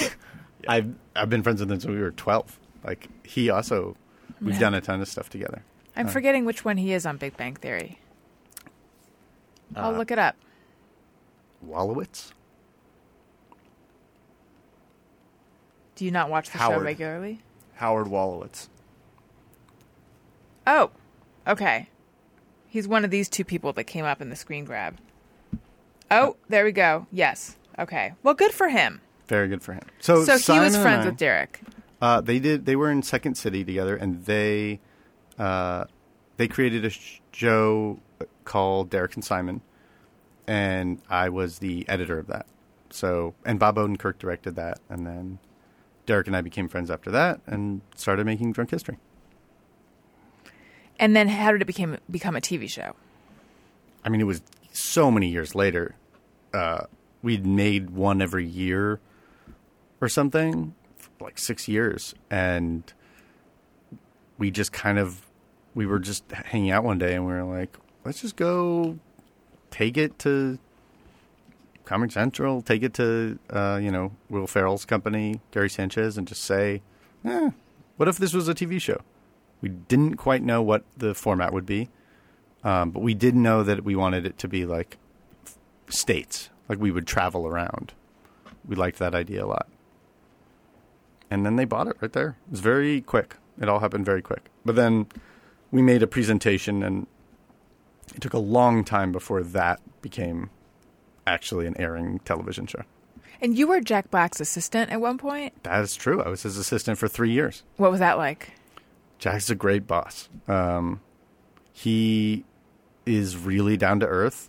Yeah. I've been friends with him since we were 12. Like he also, we've done a ton of stuff together. I'm forgetting which one he is on Big Bang Theory. I'll look it up. Wallowitz. Do you not watch the show regularly? Howard Wallowitz. Oh, okay. He's one of these two people that came up in the screen grab. Oh, there we go. Yes. Okay. Well, good for him. Very good for him. So he was friends with Derek. They were in Second City together, and they created a show called Derek and Simon, and I was the editor of that. So, and Bob Odenkirk directed that, and then Derek and I became friends after that and started making Drunk History. And then how did it become a TV show? I mean, it was so many years later. We'd made one every year or something for like 6 years. And we just we were just hanging out one day and we were like, let's just go take it to Comedy Central, take it to, Will Ferrell's company, Gary Sanchez, and just say, what if this was a TV show? We didn't quite know what the format would be, but we did know that we wanted it to be like states. Like we would travel around. We liked that idea a lot. And then they bought it right there. It was very quick. It all happened very quick. But then we made a presentation, and it took a long time before that became actually an airing television show. And you were Jack Black's assistant at one point? That is true. I was his assistant for 3 years. What was that like? Jack's a great boss. He is really down to earth,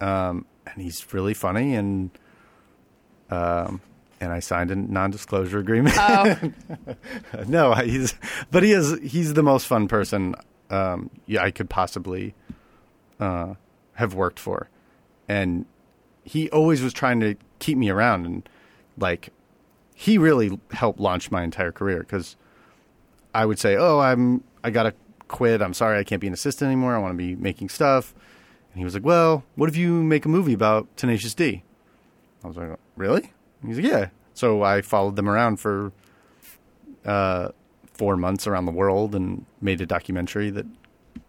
and he's really funny. And I signed a non-disclosure agreement. Oh. No, he's the most fun person I could possibly have worked for, and he always was trying to keep me around, and like he really helped launch my entire career because. I would say, I got to quit. I'm sorry. I can't be an assistant anymore. I want to be making stuff. And he was like, well, what if you make a movie about Tenacious D? I was like, really? And he's like, yeah. So I followed them around for 4 months around the world and made a documentary that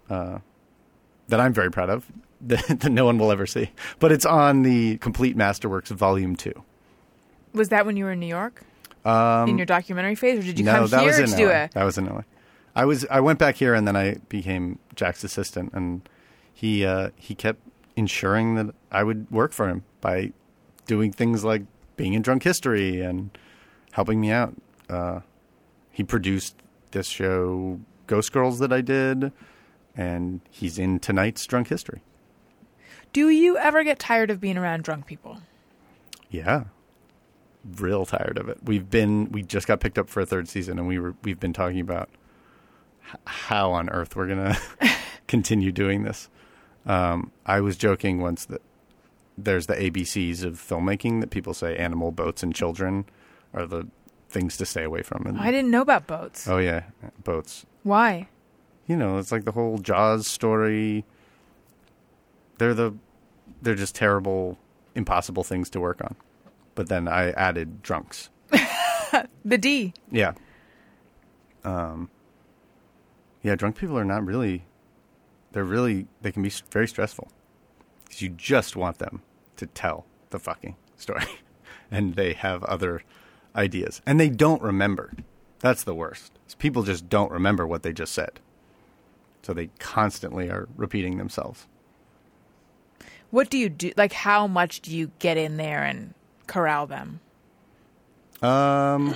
I'm very proud of that no one will ever see. But it's on the Complete Masterworks Volume 2. Was that when you were in New York? In your documentary phase, or did you come here to do it? That was in LA. I went back here, and then I became Jack's assistant, and he kept ensuring that I would work for him by doing things like being in Drunk History and helping me out. He produced this show, Ghost Girls, that I did, and he's in tonight's Drunk History. Do you ever get tired of being around drunk people? Yeah. real tired of it. We just got picked up for a third season, and we've been talking about how on earth we're gonna continue doing this. I was joking once that there's the ABCs of filmmaking that people say animal, boats, and children are the things to stay away from. And I didn't know about boats. Oh yeah, boats. Why? You know, it's like the whole Jaws story. They're just terrible, impossible things to work on. But then I added drunks. The D. Yeah. Yeah, drunk people are not really... They can be very stressful. Because you just want them to tell the fucking story. And they have other ideas. And they don't remember. That's the worst. People just don't remember what they just said. So they constantly are repeating themselves. What do you do? Like, how much do you get in there and corral them? I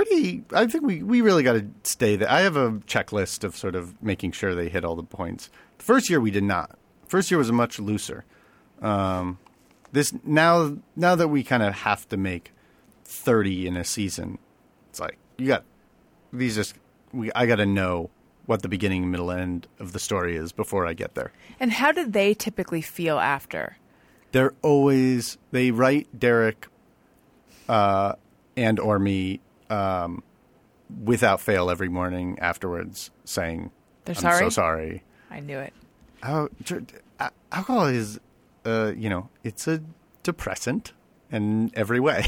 think we really got to stay there. I have a checklist of sort of making sure they hit all the points. First year we did not. First year was much looser. Now that we kind of have to make 30 in a season, it's like you got these. I got to know what the beginning, middle, end of the story is before I get there. And how do they typically feel after? They write Derek and or me without fail every morning afterwards saying, I'm so sorry. I knew it. Alcohol is, it's a depressant in every way.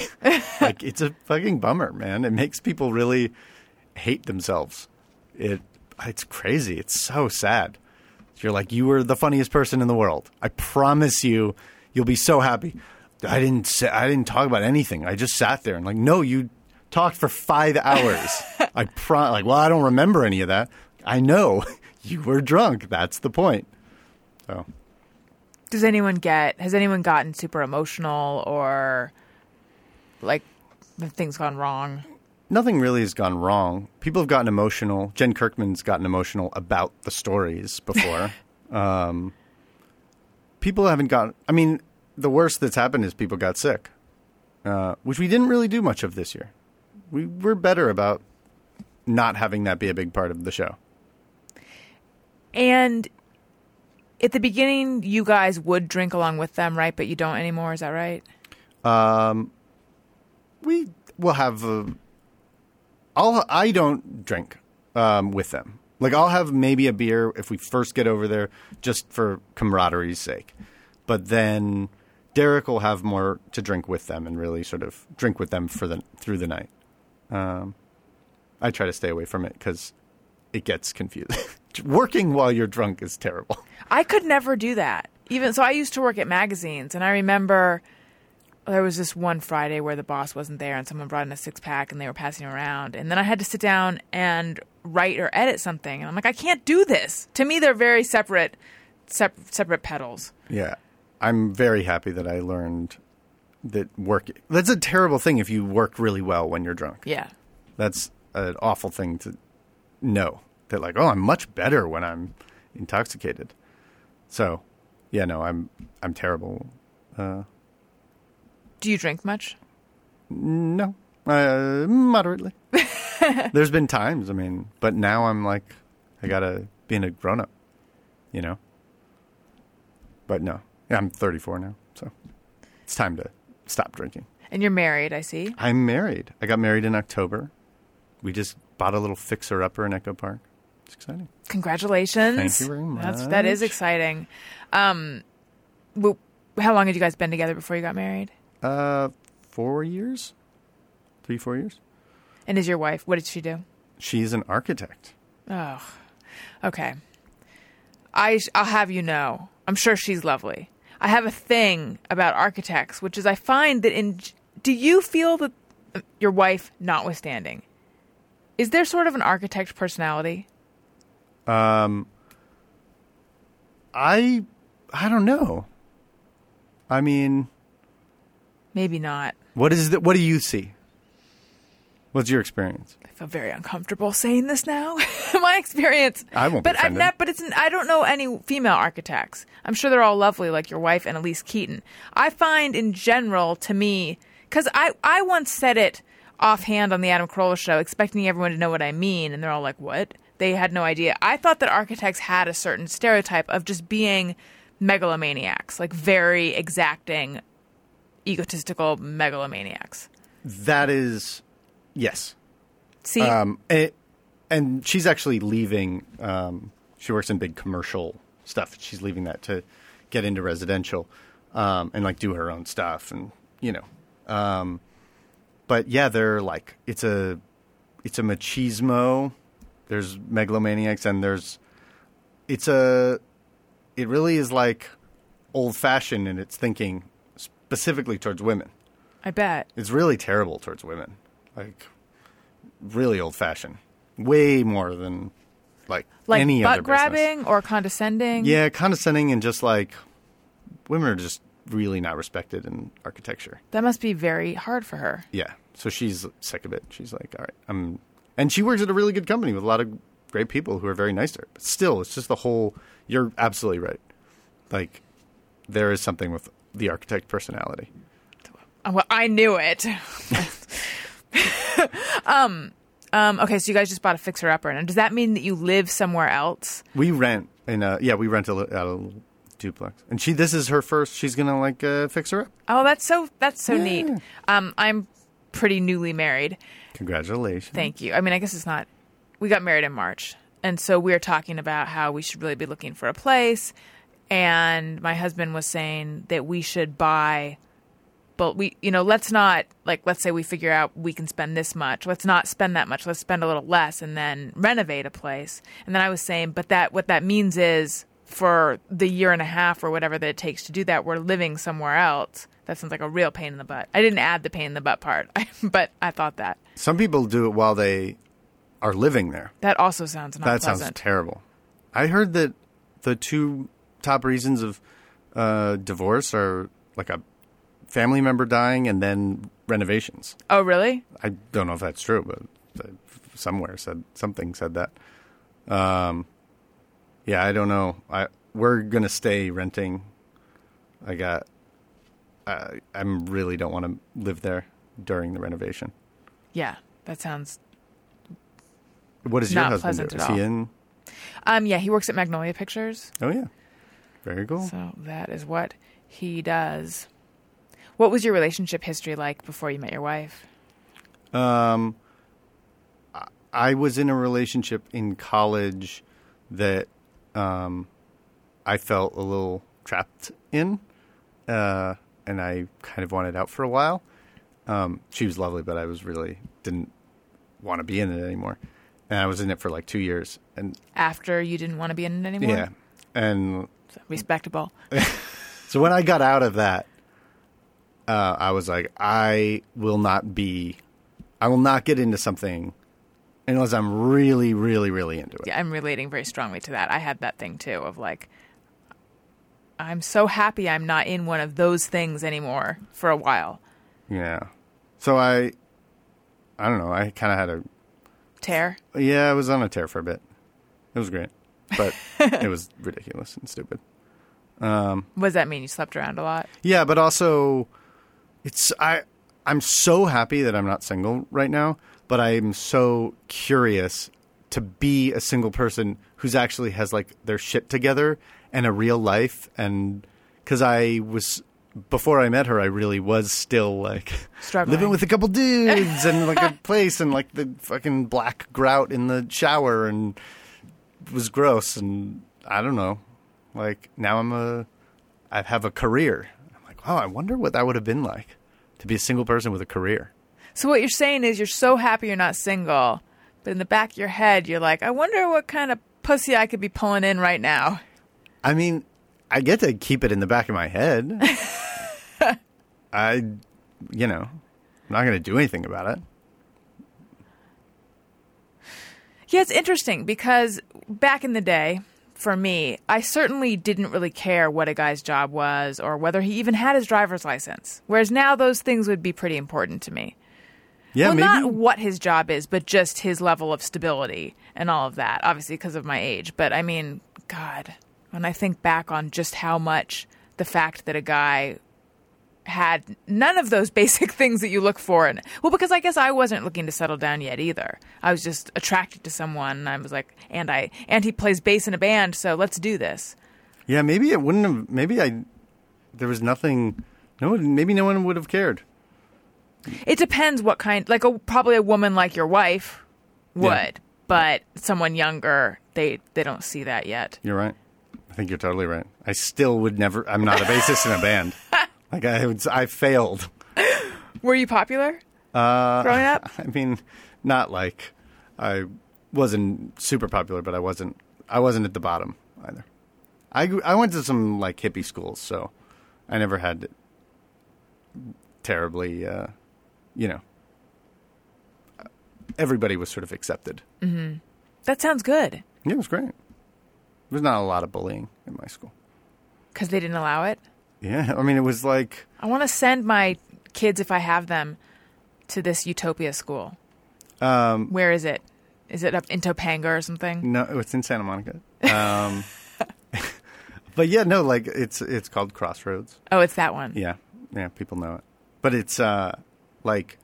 Like, it's a fucking bummer, man. It makes people really hate themselves. It's crazy. It's so sad. You're like, you were the funniest person in the world. I promise you, you'll be so happy. I didn't talk about anything. I just sat there and like, no, you talked for 5 hours. I don't remember any of that. I know you were drunk. That's the point. So, has anyone gotten super emotional or like things gone wrong? Nothing really has gone wrong. People have gotten emotional. Jen Kirkman's gotten emotional about the stories before. People haven't gotten... I mean, the worst that's happened is people got sick, which we didn't really do much of this year. We're better about not having that be a big part of the show. And at the beginning, you guys would drink along with them, right? But you don't anymore. Is that right? We will have... I don't drink with them. Like, I'll have maybe a beer if we first get over there just for camaraderie's sake. But then Derek will have more to drink with them and really sort of drink with them through the night. I try to stay away from it because it gets confusing. Working while you're drunk is terrible. I could never do that. Even so, I used to work at magazines, and I remember... There was this one Friday where the boss wasn't there and someone brought in a 6-pack and they were passing around. And then I had to sit down and write or edit something. And I'm like, I can't do this. To me, they're very separate pedals. Yeah. I'm very happy that I learned that work... That's a terrible thing if you work really well when you're drunk. Yeah. That's an awful thing to know. They're like, oh, I'm much better when I'm intoxicated. So, yeah, no, I'm terrible... Do you drink much? No. Moderately. There's been times, but now I'm like, I gotta be a grown-up, you know? But no. Yeah, I'm 34 now, so it's time to stop drinking. And you're married, I see. I'm married. I got married in October. We just bought a little fixer-upper in Echo Park. It's exciting. Congratulations. Thank you very much. That is exciting. How long had you guys been together before you got married? 4 years? 3-4 years. And is your wife, what did she do? She's an architect. Oh, okay. I'll have you know, I'm sure she's lovely. I have a thing about architects, which is I find that do you feel that your wife notwithstanding, is there sort of an architect personality? I don't know. Maybe not. What do you see? What's your experience? I feel very uncomfortable saying this now. My experience. I won't be offended. I don't know any female architects. I'm sure they're all lovely like your wife and Elise Keaton. I find in general, to me, Because I once said it offhand on the Adam Carolla show, expecting everyone to know what I mean, and they're all like, what? They had no idea. I thought that architects had a certain stereotype of just being megalomaniacs, like very exacting, egotistical megalomaniacs. That is, yes. See? And she's actually leaving, she works in big commercial stuff. She's leaving that to get into residential and like do her own stuff and, you know. But yeah, they're like, it's a machismo. There's megalomaniacs and it really is like old-fashioned in its thinking, specifically towards women. I bet. It's really terrible towards women. Like, really old-fashioned. Way more than, like any other business. Like butt-grabbing or condescending? Yeah, condescending and just, like, women are just really not respected in architecture. That must be very hard for her. Yeah. So she's sick of it. She's like, all right, and she works at a really good company with a lot of great people who are very nice to her. But still, it's just the whole... You're absolutely right. Like, there is something with the architect personality. Well, I knew it. Okay, so you guys just bought a fixer-upper. And does that mean that you live somewhere else? We rent. We rent a duplex. And this is her first. She's going to, fix her up. Oh, that's so neat. I'm pretty newly married. Congratulations. Thank you. I mean, I guess it's not... We got married in March. And so we were talking about how we should really be looking for a place. And my husband was saying that we should buy, but let's not, let's say we figure out we can spend this much. Let's not spend that much. Let's spend a little less and then renovate a place. And then I was saying, but what that means is for the year and a half or whatever that it takes to do that, we're living somewhere else. That sounds like a real pain in the butt. I didn't add the pain in the butt part, but I thought that. Some people do it while they... are living there. That also sounds not pleasant. That sounds terrible. I heard that the two top reasons of divorce are like a family member dying and then renovations. Oh, really? I don't know if that's true, but somewhere something said that. Yeah, I don't know. We're gonna stay renting. I really don't want to live there during the renovation. Yeah, that sounds. What does your husband do? Is he in? Yeah, he works at Magnolia Pictures. Oh, yeah. Very cool. So that is what he does. What was your relationship history like before you met your wife? I was in a relationship in college that I felt a little trapped in, and I kind of wanted out for a while. She was lovely, but I was really didn't want to be in it anymore. And I was in it for 2 years. And after you didn't want to be in it anymore? Yeah. And respectable. So when I got out of that, I was like, I will not get into something unless I'm really, really, really into it. Yeah, I'm relating very strongly to that. I had that thing too of I'm so happy I'm not in one of those things anymore for a while. Yeah. So I don't know. I kind of had a... tear? Yeah, I was on a tear for a bit. It was great, but it was ridiculous and stupid. What does that mean? You slept around a lot? Yeah, but also I'm so happy that I'm not single right now, but I'm so curious to be a single person who's actually has their shit together and a real life. And because before I met her, I really was still struggling, living with a couple dudes and a place and the fucking black grout in the shower, and it was gross. And I don't know, now I have a career. I'm wow, I wonder what that would have been like to be a single person with a career. So what you're saying is you're so happy you're not single, but in the back of your head, you're I wonder what kind of pussy I could be pulling in right now. I mean, I get to keep it in the back of my head. I'm not going to do anything about it. Yeah, it's interesting because back in the day, for me, I certainly didn't really care what a guy's job was or whether he even had his driver's license. Whereas now those things would be pretty important to me. Yeah, well, maybe. Not what his job is, but just his level of stability and all of that, obviously because of my age. But I mean, God... When I think back on just how much the fact that a guy had none of those basic things that you look for. And well, because I guess I wasn't looking to settle down yet either. I was just attracted to someone, and I was like, and he plays bass in a band, so let's do this. Yeah, maybe it wouldn't have. Maybe there was nothing. No, maybe no one would have cared. It depends what kind. Like probably a woman like your wife would, yeah. But someone younger, they don't see that yet. You're right. I think you're totally right. I still would never. I'm not a bassist in a band. Like I failed. Were you popular growing up? I mean, not like I wasn't super popular, but I wasn't at the bottom either. I went to some like hippie schools, so I never had terribly, everybody was sort of accepted. Mm-hmm. That sounds good. Yeah, it was great. There was not a lot of bullying in my school. Because they didn't allow it? Yeah, I mean, it was like... I want to send my kids, if I have them, to this Utopia school. Where is it? Is it up in Topanga or something? No, it's in Santa Monica. But yeah, no, like, it's called Crossroads. Oh, it's that one. Yeah, yeah, people know it. But it's, like,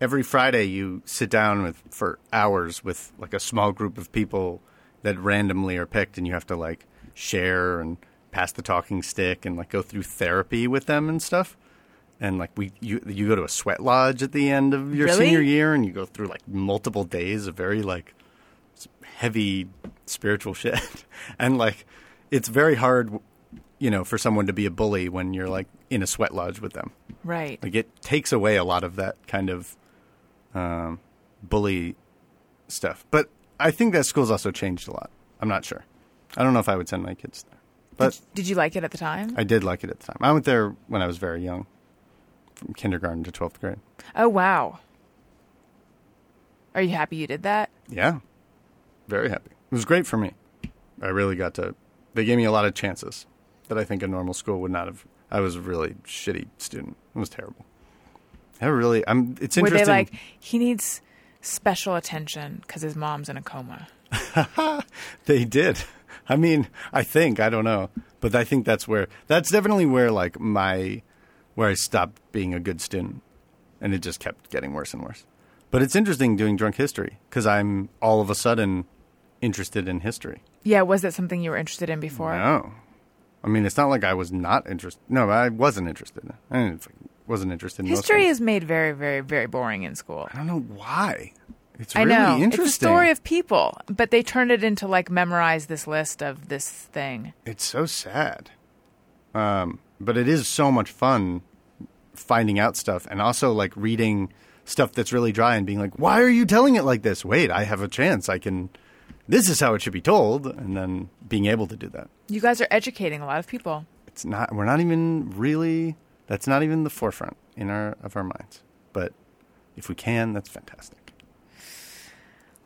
every Friday you sit down for hours with, like, a small group of people that randomly are picked, and you have to, like, share and... pass the talking stick and like go through therapy with them and stuff, and like you go to a sweat lodge at the end of your senior year, and you go through like multiple days of very like heavy spiritual shit, and like it's very hard, for someone to be a bully when you're like in a sweat lodge with them. Right. Like it takes away a lot of that kind of bully stuff. But I think that school's also changed a lot. I'm not sure. I don't know if I would send my kids there. But did you like it at the time? I did like it at the time. I went there when I was very young, from kindergarten to 12th grade. Oh, wow. Are you happy you did that? Yeah. Very happy. It was great for me. I really got to... They gave me a lot of chances that I think a normal school would not have... I was a really shitty student. It was terrible. It's interesting. Were they like, he needs special attention because his mom's in a coma? They did. I mean, I don't know, but I think that's definitely where like where I stopped being a good student, and it just kept getting worse and worse. But it's interesting doing Drunk History because I'm all of a sudden interested in history. Yeah. Was that something you were interested in before? No. I mean, it's not like I was not interested. No, I wasn't interested. I mean, wasn't interested in history is made very, very, very boring in school. I don't know why. It's really interesting. It's a story of people, but they turned it into like memorize this list of this thing. It's so sad. But it is so much fun finding out stuff, and also like reading stuff that's really dry and being like, why are you telling it like this? Wait, I have a chance. This is how it should be told. And then being able to do that. You guys are educating a lot of people. We're not even really, that's not even the forefront of our minds. But if we can, that's fantastic.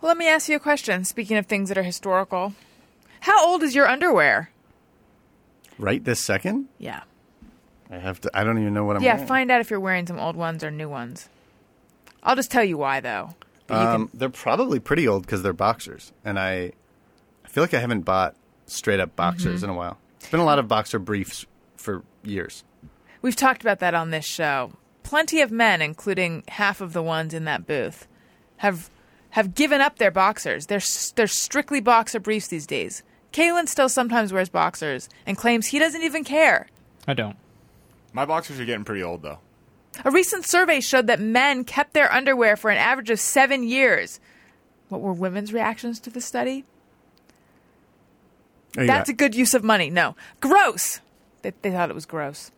Well, let me ask you a question. Speaking of things that are historical, how old is your underwear? Right this second? Yeah. I have to. I don't even know what I'm wearing. Yeah, find out if you're wearing some old ones or new ones. I'll just tell you why, though. They're probably pretty old because they're boxers, and I feel like I haven't bought straight up boxers in a while. It's been a lot of boxer briefs for years. We've talked about that on this show. Plenty of men, including half of the ones in that booth, have given up their boxers. They're strictly boxer briefs these days. Kalen still sometimes wears boxers and claims he doesn't even care. I don't. My boxers are getting pretty old, though. A recent survey showed that men kept their underwear for an average of 7 years. What were women's reactions to the study? That's a good use of money. No. Gross. They thought it was gross.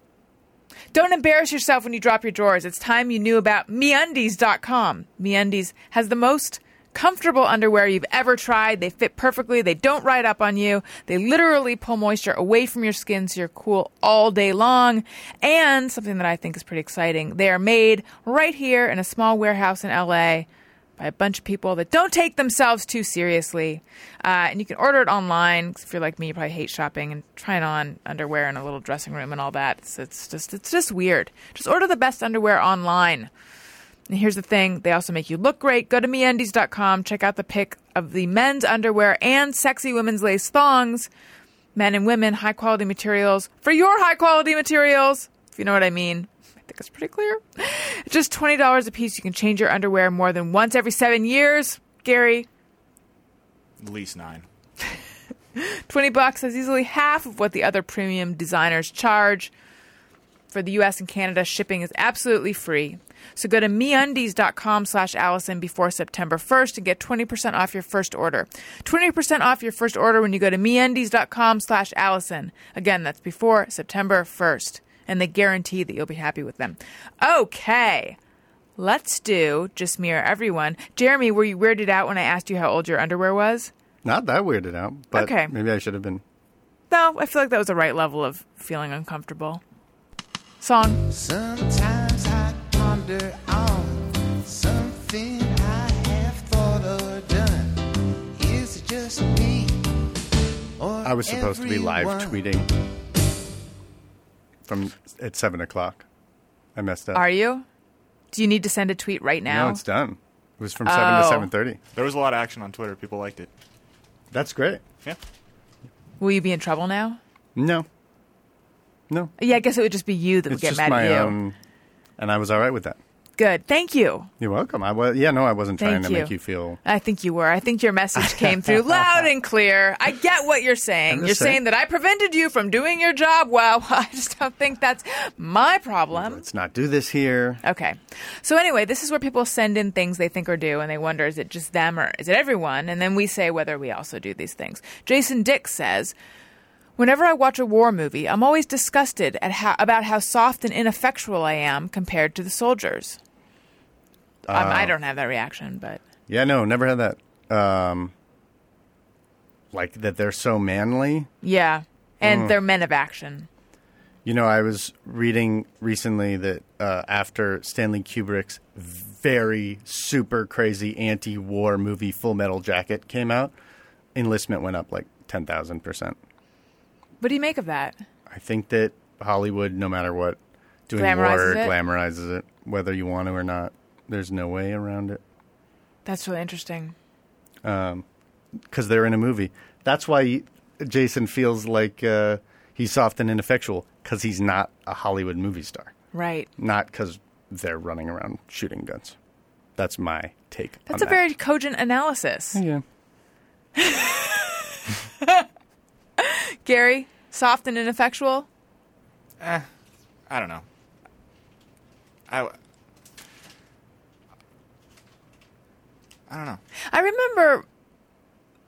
Don't embarrass yourself when you drop your drawers. It's time you knew about MeUndies.com. MeUndies has the most comfortable underwear you've ever tried. They fit perfectly. They don't ride up on you. They literally pull moisture away from your skin so you're cool all day long. And something that I think is pretty exciting, they are made right here in a small warehouse in L.A., by a bunch of people that don't take themselves too seriously. And you can order it online. If you're like me, you probably hate shopping and trying on underwear in a little dressing room and all that. It's just weird. Just order the best underwear online. And here's the thing. They also make you look great. Go to MeUndies.com. Check out the pic of the men's underwear and sexy women's lace thongs. Men and women, high-quality materials for your high-quality materials, if you know what I mean. think it's pretty clear. Just $20 a piece. You can change your underwear more than once every 7 years. Gary? At least 9. $20 is easily half of what the other premium designers charge. For the U.S. and Canada, shipping is absolutely free. So go to MeUndies.com/Allison before September 1st and get 20% off your first order. 20% off your first order when you go to MeUndies.com/Allison. Again, that's before September 1st. And they guarantee that you'll be happy with them. Okay. Let's do Just Me or Everyone. Jeremy, were you weirded out when I asked you how old your underwear was? Not that weirded out, but okay. Maybe I should have been. No, I feel like that was the right level of feeling uncomfortable. Song. Sometimes I ponder on something I have thought or done. Is it just me or I was supposed everyone? To be live tweeting from at 7 o'clock. I messed up. Are you? Do you need to send a tweet right now? No, it's done. It was from 7 to 7:30. There was a lot of action on Twitter. People liked it. That's great. Yeah. Will you be in trouble now? No. No. Yeah, I guess it would just be you that would get mad at you. And I was all right with that. Good. Thank you. You're welcome. I wasn't trying to make you feel... I think you were. I think your message came through loud and clear. I get what you're saying. You're saying that I prevented you from doing your job well. I just don't think that's my problem. Let's not do this here. Okay. So anyway, this is where people send in things they think are due, and they wonder, is it just them or is it everyone? And then we say whether we also do these things. Jason Dick says... Whenever I watch a war movie, I'm always disgusted at about how soft and ineffectual I am compared to the soldiers. I don't have that reaction, but... Yeah, no, never had that. Like, that they're so manly. Yeah, and they're men of action. You know, I was reading recently that after Stanley Kubrick's very super crazy anti-war movie Full Metal Jacket came out, enlistment went up like 10,000%. What do you make of that? I think that Hollywood, no matter what, doing war glamorizes it, whether you want to or not. There's no way around it. That's really interesting. Because they're in a movie. That's why Jason feels like he's soft and ineffectual, because he's not a Hollywood movie star. Right. Not because they're running around shooting guns. That's my take on that. That's a very cogent analysis. Yeah. Gary, soft and ineffectual? I don't know. I don't know. I remember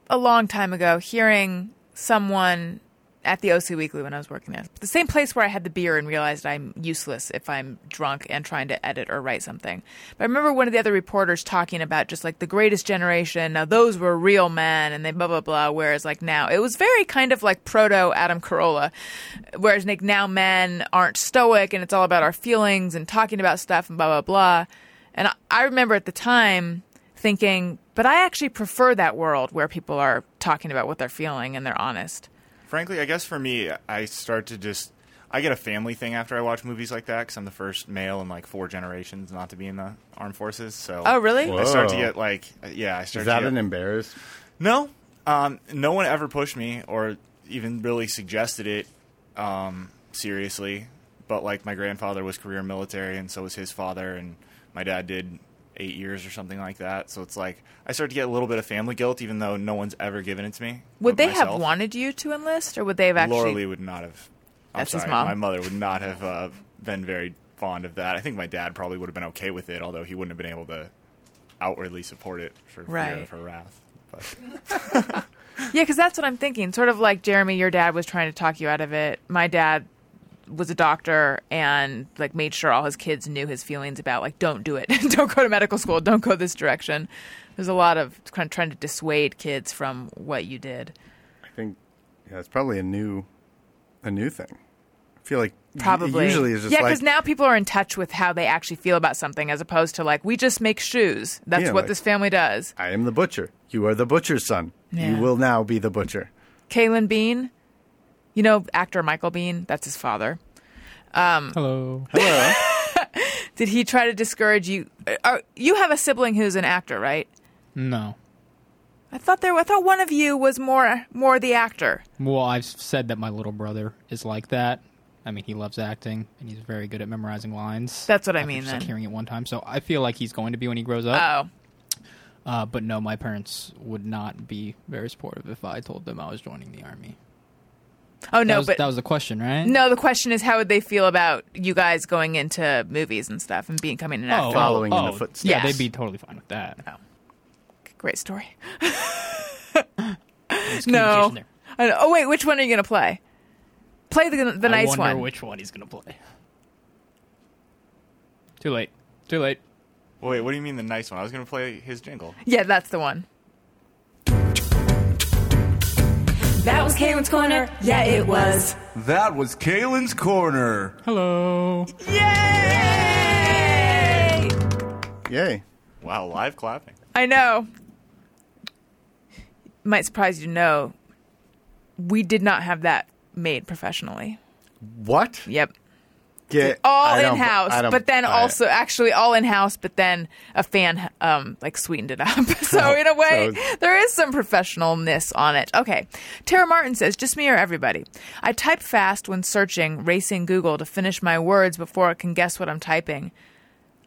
a long time ago hearing someone at the OC Weekly when I was working there, the same place where I had the beer and realized I'm useless if I'm drunk and trying to edit or write something. But I remember one of the other reporters talking about just like the greatest generation. Now those were real men and they blah, blah, blah. Whereas like now it was very kind of like proto Adam Carolla. Whereas like now men aren't stoic and it's all about our feelings and talking about stuff and blah, blah, blah. And I remember at the time thinking, but I actually prefer that world where people are talking about what they're feeling and they're honest. Frankly, I guess for me, I get a family thing after I watch movies like that because I'm the first male in like 4 generations not to be in the armed forces. So oh, really? Whoa. I start to get like, yeah, I start. Is that to get, an embarrassed? No, no one ever pushed me or even really suggested it seriously. But like my grandfather was career military, and so was his father, and my dad did 8 years or something like that. So it's like I start to get a little bit of family guilt, even though no one's ever given it to me. Would they have wanted you to enlist, or would they have actually? Laura Lee would not have. That's his mom. My mother would not have been very fond of that. I think my dad probably would have been okay with it, although he wouldn't have been able to outwardly support it for fear of her wrath. But. Yeah, because that's what I'm thinking. Sort of like Jeremy, your dad was trying to talk you out of it. My dad was a doctor and like made sure all his kids knew his feelings about like don't do it, don't go to medical school, don't go this direction. There's a lot of kind of trying to dissuade kids from what you did. I think it's probably a new thing. I feel like probably usually is just yeah, because now people are in touch with how they actually feel about something as opposed to like we just make shoes. That's what this family does. I am the butcher. You are the butcher's son. Yeah. You will now be the butcher. Kalen Bean. You know, actor Michael Bean, that's his father. Hello. Did he try to discourage you? You have a sibling who's an actor, right? No. I thought one of you was more the actor. Well, I've said that my little brother is like that, I mean, he loves acting, and he's very good at memorizing lines. That's what I mean, then. Just like hearing it one time. So I feel like he's going to be when he grows up. Oh. But no, my parents would not be very supportive if I told them I was joining the Army. Oh, no, but... That was the question, right? No, the question is how would they feel about you guys going into movies and stuff and being coming in and following in the footsteps. Yeah, they'd be totally fine with that. Oh. Great story. No. Oh, wait, which one are you going to play? Play the nice one. I wonder which one he's going to play. Too late. Wait, what do you mean the nice one? I was going to play his jingle. Yeah, that's the one. That was Kaylin's Corner. Yeah, it was. That was Kaylin's Corner. Hello. Yay! Yay. Wow, live clapping. I know. Might surprise you to know, we did not have that made professionally. What? Yep. All in-house, but then also actually all in-house, but then a fan sweetened it up. So in a way, there is some professionalness on it. Okay. Tara Martin says, just me or everybody? I type fast when searching, racing Google to finish my words before I can guess what I'm typing.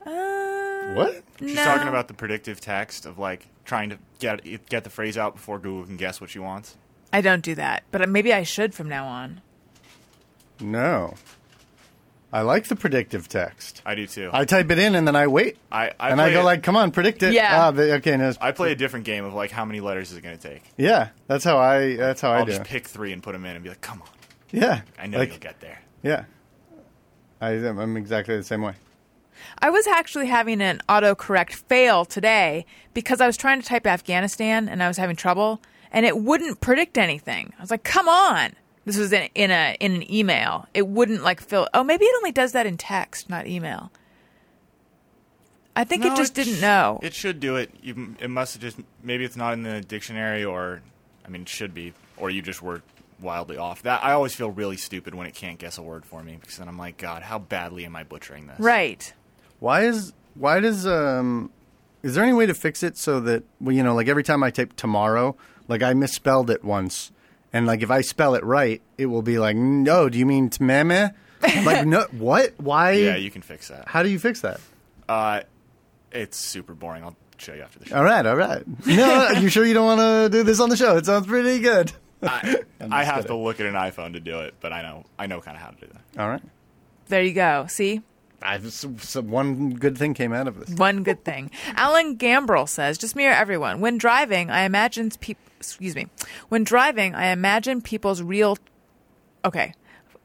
What? She's talking about the predictive text of trying to get the phrase out before Google can guess what she wants. I don't do that, but maybe I should from now on. No. I like the predictive text. I do too. I type it in and then I wait. Come on, predict it. Yeah. Okay. No, I play a different game of how many letters is it going to take? Yeah, that's how I do. I'll just pick three and put them in and be like, come on. Yeah. I know you'll get there. Yeah. I'm exactly the same way. I was actually having an autocorrect fail today because I was trying to type Afghanistan and I was having trouble and it wouldn't predict anything. I was like, come on. This was in an email. It wouldn't fill. Oh, maybe it only does that in text, not email. I think it didn't know. It should do it. It must have just maybe it's not in the dictionary, or it should be, or you just were wildly off. That I always feel really stupid when it can't guess a word for me because then I'm like, God, how badly am I butchering this? Right. Is there any way to fix it so that every time I type tomorrow, I misspelled it once. And, if I spell it right, it will be no, do you mean tmeme? No, what? Why? Yeah, you can fix that. How do you fix that? It's super boring. I'll show you after the show. All right. No, you sure you don't want to do this on the show? It sounds pretty good. I have to look at an iPhone to do it, but I know kind of how to do that. All right. There you go. See? One good thing came out of this. One good thing. Alan Gambrell says, just me or everyone, when driving, I imagine people... Excuse me. When driving, I imagine people's real... Okay.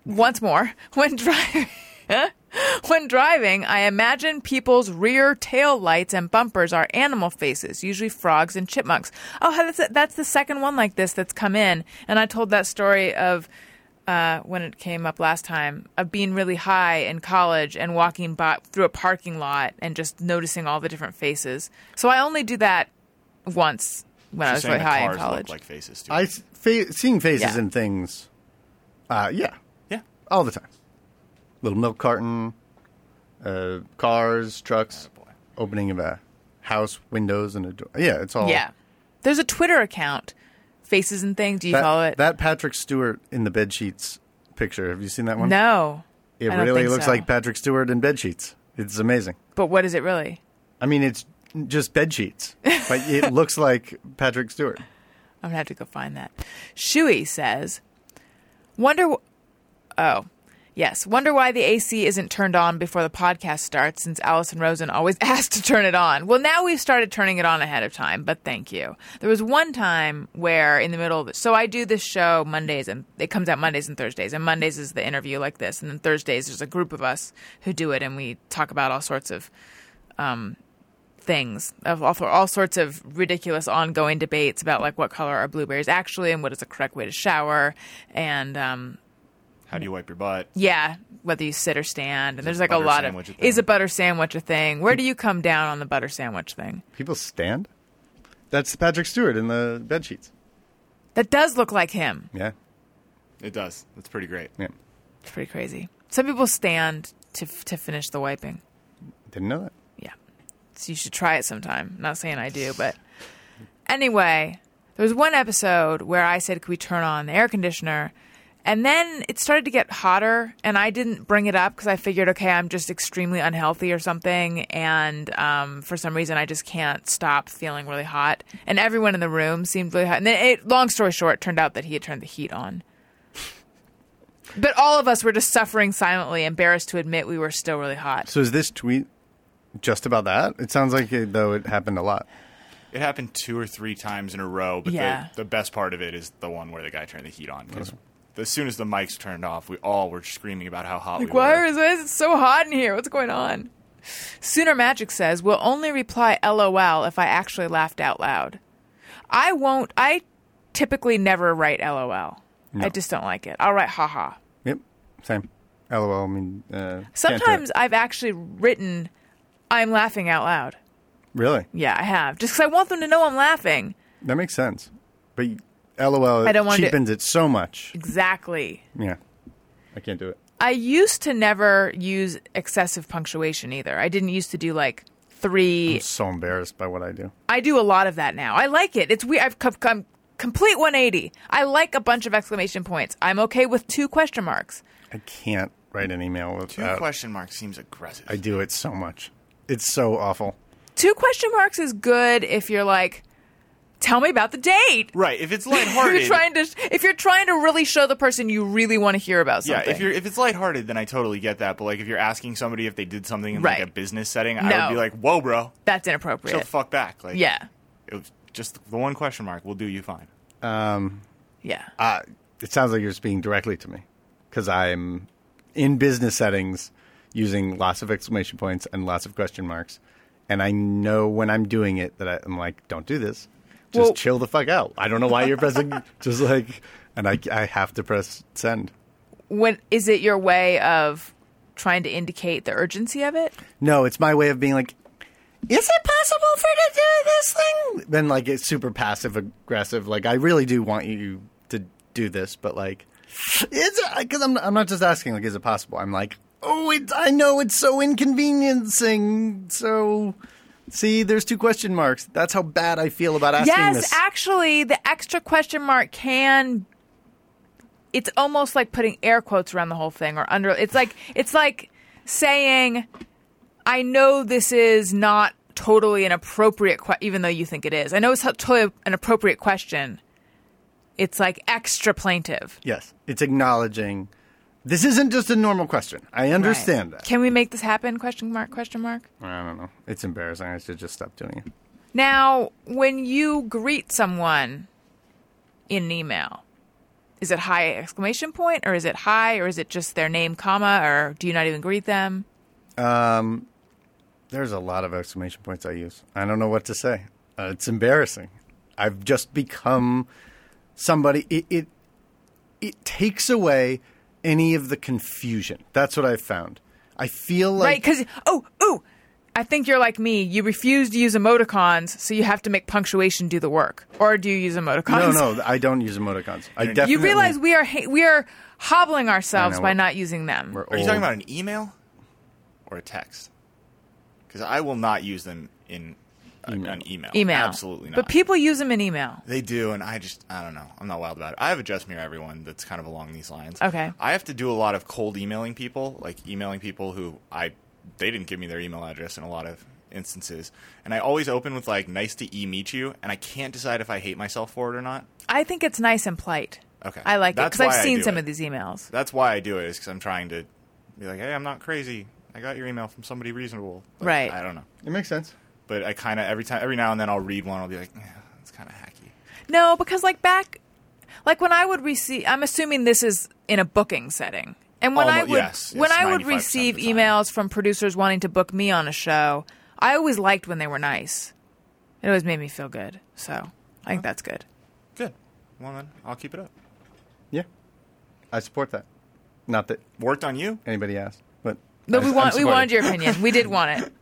Once more. When driving, I imagine people's rear tail lights and bumpers are animal faces, usually frogs and chipmunks. Oh, that's the second one like this that's come in. And I told that story of... when it came up last time, of being really high in college and walking through a parking lot and just noticing all the different faces. So I only do that once when I was really high in college. Look like faces too. Seeing faces in things, yeah, all the time. Little milk carton, cars, trucks, opening of a house, windows, and a door. Yeah, it's all. Yeah, there's a Twitter account. Faces and things. Do you follow it? That Patrick Stewart in the bedsheets picture. Have you seen that one? No. It really looks like Patrick Stewart in bedsheets. It's amazing. But what is it really? It's just bedsheets. But it looks like Patrick Stewart. I'm going to have to go find that. Shuey says, Wonder why the AC isn't turned on before the podcast starts since Allison Rosen always asked to turn it on. Well, now we've started turning it on ahead of time, but thank you. There was one time where in the middle of it, so I do this show Mondays, and it comes out Mondays and Thursdays, and Mondays is the interview like this, and then Thursdays there's a group of us who do it, and we talk about all sorts of things, all sorts of ridiculous ongoing debates about what color are blueberries actually and what is the correct way to shower, and... how do you wipe your butt? Yeah, whether you sit or stand. And there's a lot of... Is a butter sandwich a thing? Where do you come down on the butter sandwich thing? People stand? That's Patrick Stewart in the bedsheets. That does look like him. Yeah. It does. That's pretty great. Yeah. It's pretty crazy. Some people stand to finish the wiping. Didn't know that. Yeah. So you should try it sometime. I'm not saying I do, but... Anyway, there was one episode where I said, could we turn on the air conditioner... And then it started to get hotter, and I didn't bring it up because I figured, okay, I'm just extremely unhealthy or something, and for some reason I just can't stop feeling really hot. And everyone in the room seemed really hot. And then, long story short, turned out that he had turned the heat on. But all of us were just suffering silently, embarrassed to admit we were still really hot. So is this tweet just about that? It sounds like it, though, it happened a lot. It happened 2 or 3 times in a row, but the best part of it is the one where the guy turned the heat on, because... As soon as the mics turned off, we all were screaming about how hot we were. Why is it so hot in here? What's going on? Sooner Magic says, "Will only reply LOL if I actually laughed out loud." I won't. I typically never write LOL. No. I just don't like it. I'll write haha. Yep. Same. LOL. I mean, sometimes I've actually written, "I'm laughing out loud." Really? Yeah, I have. Just because I want them to know I'm laughing. That makes sense. But... LOL, it cheapens it so much. Exactly. Yeah. I can't do it. I used to never use excessive punctuation either. I didn't used to do like 3. I'm so embarrassed by what I do. I do a lot of that now. I like it. It's weird. I've come complete 180. I like a bunch of exclamation points. I'm okay with 2 question marks. I can't write an email with 2 question marks seems aggressive. I do it so much. It's so awful. 2 question marks is good if you're like... Tell me about the date. Right. If it's lighthearted. if you're trying to really show the person you really want to hear about something. Yeah, if it's lighthearted, then I totally get that. But like if you're asking somebody if they did something in like a business setting, no. I would be like, whoa, bro. That's inappropriate. Shut the fuck back. Like, yeah. It was just the one question mark. We'll do you fine. Yeah. It sounds like you're speaking directly to me because I'm in business settings using lots of exclamation points and lots of question marks. And I know when I'm doing it that I'm like, don't do this. Just chill the fuck out. I don't know why you're pressing. Just like, and I have to press send. When is it your way of trying to indicate the urgency of it? No, it's my way of being like, is it possible for to do this thing? Then like it's super passive aggressive. Like I really do want you to do this, but like, because I'm not just asking like, is it possible? I'm like, oh, I know it's so inconveniencing, so. See, there's 2 question marks. That's how bad I feel about asking this. Yes, actually, the extra question mark can... It's almost like putting air quotes around the whole thing or under... It's like saying, I know this is not totally an appropriate question, even though you think it is. I know it's not totally an appropriate question. It's like extra plaintive. Yes, it's acknowledging... This isn't just a normal question. I understand that. Can we make this happen? Question mark, question mark. I don't know. It's embarrassing. I should just stop doing it. Now, when you greet someone in an email, is it hi exclamation point or is it hi or is it just their name, comma, or do you not even greet them? There's a lot of exclamation points I use. I don't know what to say. It's embarrassing. I've just become somebody. It takes away... any of the confusion. That's what I've found. I feel like... Right, because... Oh, I think you're like me. You refuse to use emoticons, so you have to make punctuation do the work. Or do you use emoticons? No, I don't use emoticons. I definitely... You realize we are hobbling ourselves by not using them. Are you talking about an email or a text? Because I will not use them in an email. Absolutely not. But people use them in email. They do, and I don't know. I'm not wild about it. I have a Just Mirror Everyone that's kind of along these lines. Okay. I have to do a lot of cold emailing people, like emailing people who they didn't give me their email address in a lot of instances. And I always open with like, nice to meet you, and I can't decide if I hate myself for it or not. I think it's nice and polite. Okay. I like it, because I've seen some of these emails. That's why I do it, is because I'm trying to be like, hey, I'm not crazy. I got your email from somebody reasonable. Like, right. I don't know. It makes sense. But I kind of every now and then I'll read one. I'll be like, it's kind of hacky. No, because like when I would receive, I'm assuming this is in a booking setting, and when I would receive emails from producers wanting to book me on a show, I always liked when they were nice. It always made me feel good. So I think that's good. Good. Well then, I'll keep it up. Yeah, I support that. Not that worked on you. Anybody asked, but no, we wanted your opinion. We did want it.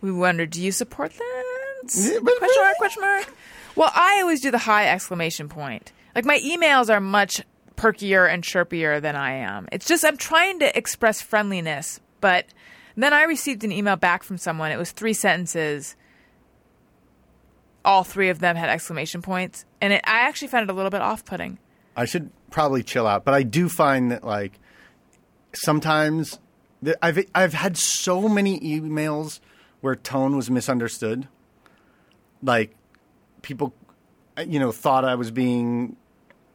We wonder, do you support that? Question mark, question mark. Well, I always do the high exclamation point. Like, my emails are much perkier and chirpier than I am. It's just I'm trying to express friendliness. But then I received an email back from someone. It was 3 sentences. All 3 of them had exclamation points. And I actually found it a little bit off-putting. I should probably chill out. But I do find that, like, sometimes I've had so many emails where tone was misunderstood. Like, people, you know, thought I was being,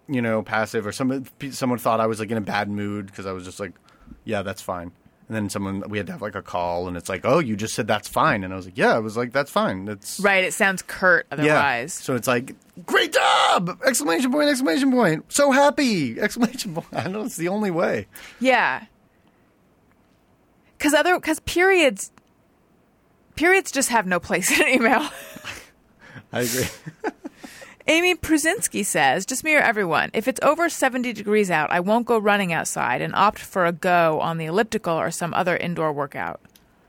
you know, passive, or someone thought I was, like, in a bad mood because I was just like, yeah, that's fine. And then we had to have, like, a call, and it's like, oh, you just said that's fine. And I was like, yeah, I was like, that's fine. That's right. It sounds curt otherwise. Yeah. So it's like, great job! Exclamation point. So happy! Exclamation point. I know it's the only way. Yeah. Because periods just have no place in an email. I agree. Amy Prusinski says, just me or everyone, if it's over 70 degrees out, I won't go running outside and opt for a go on the elliptical or some other indoor workout.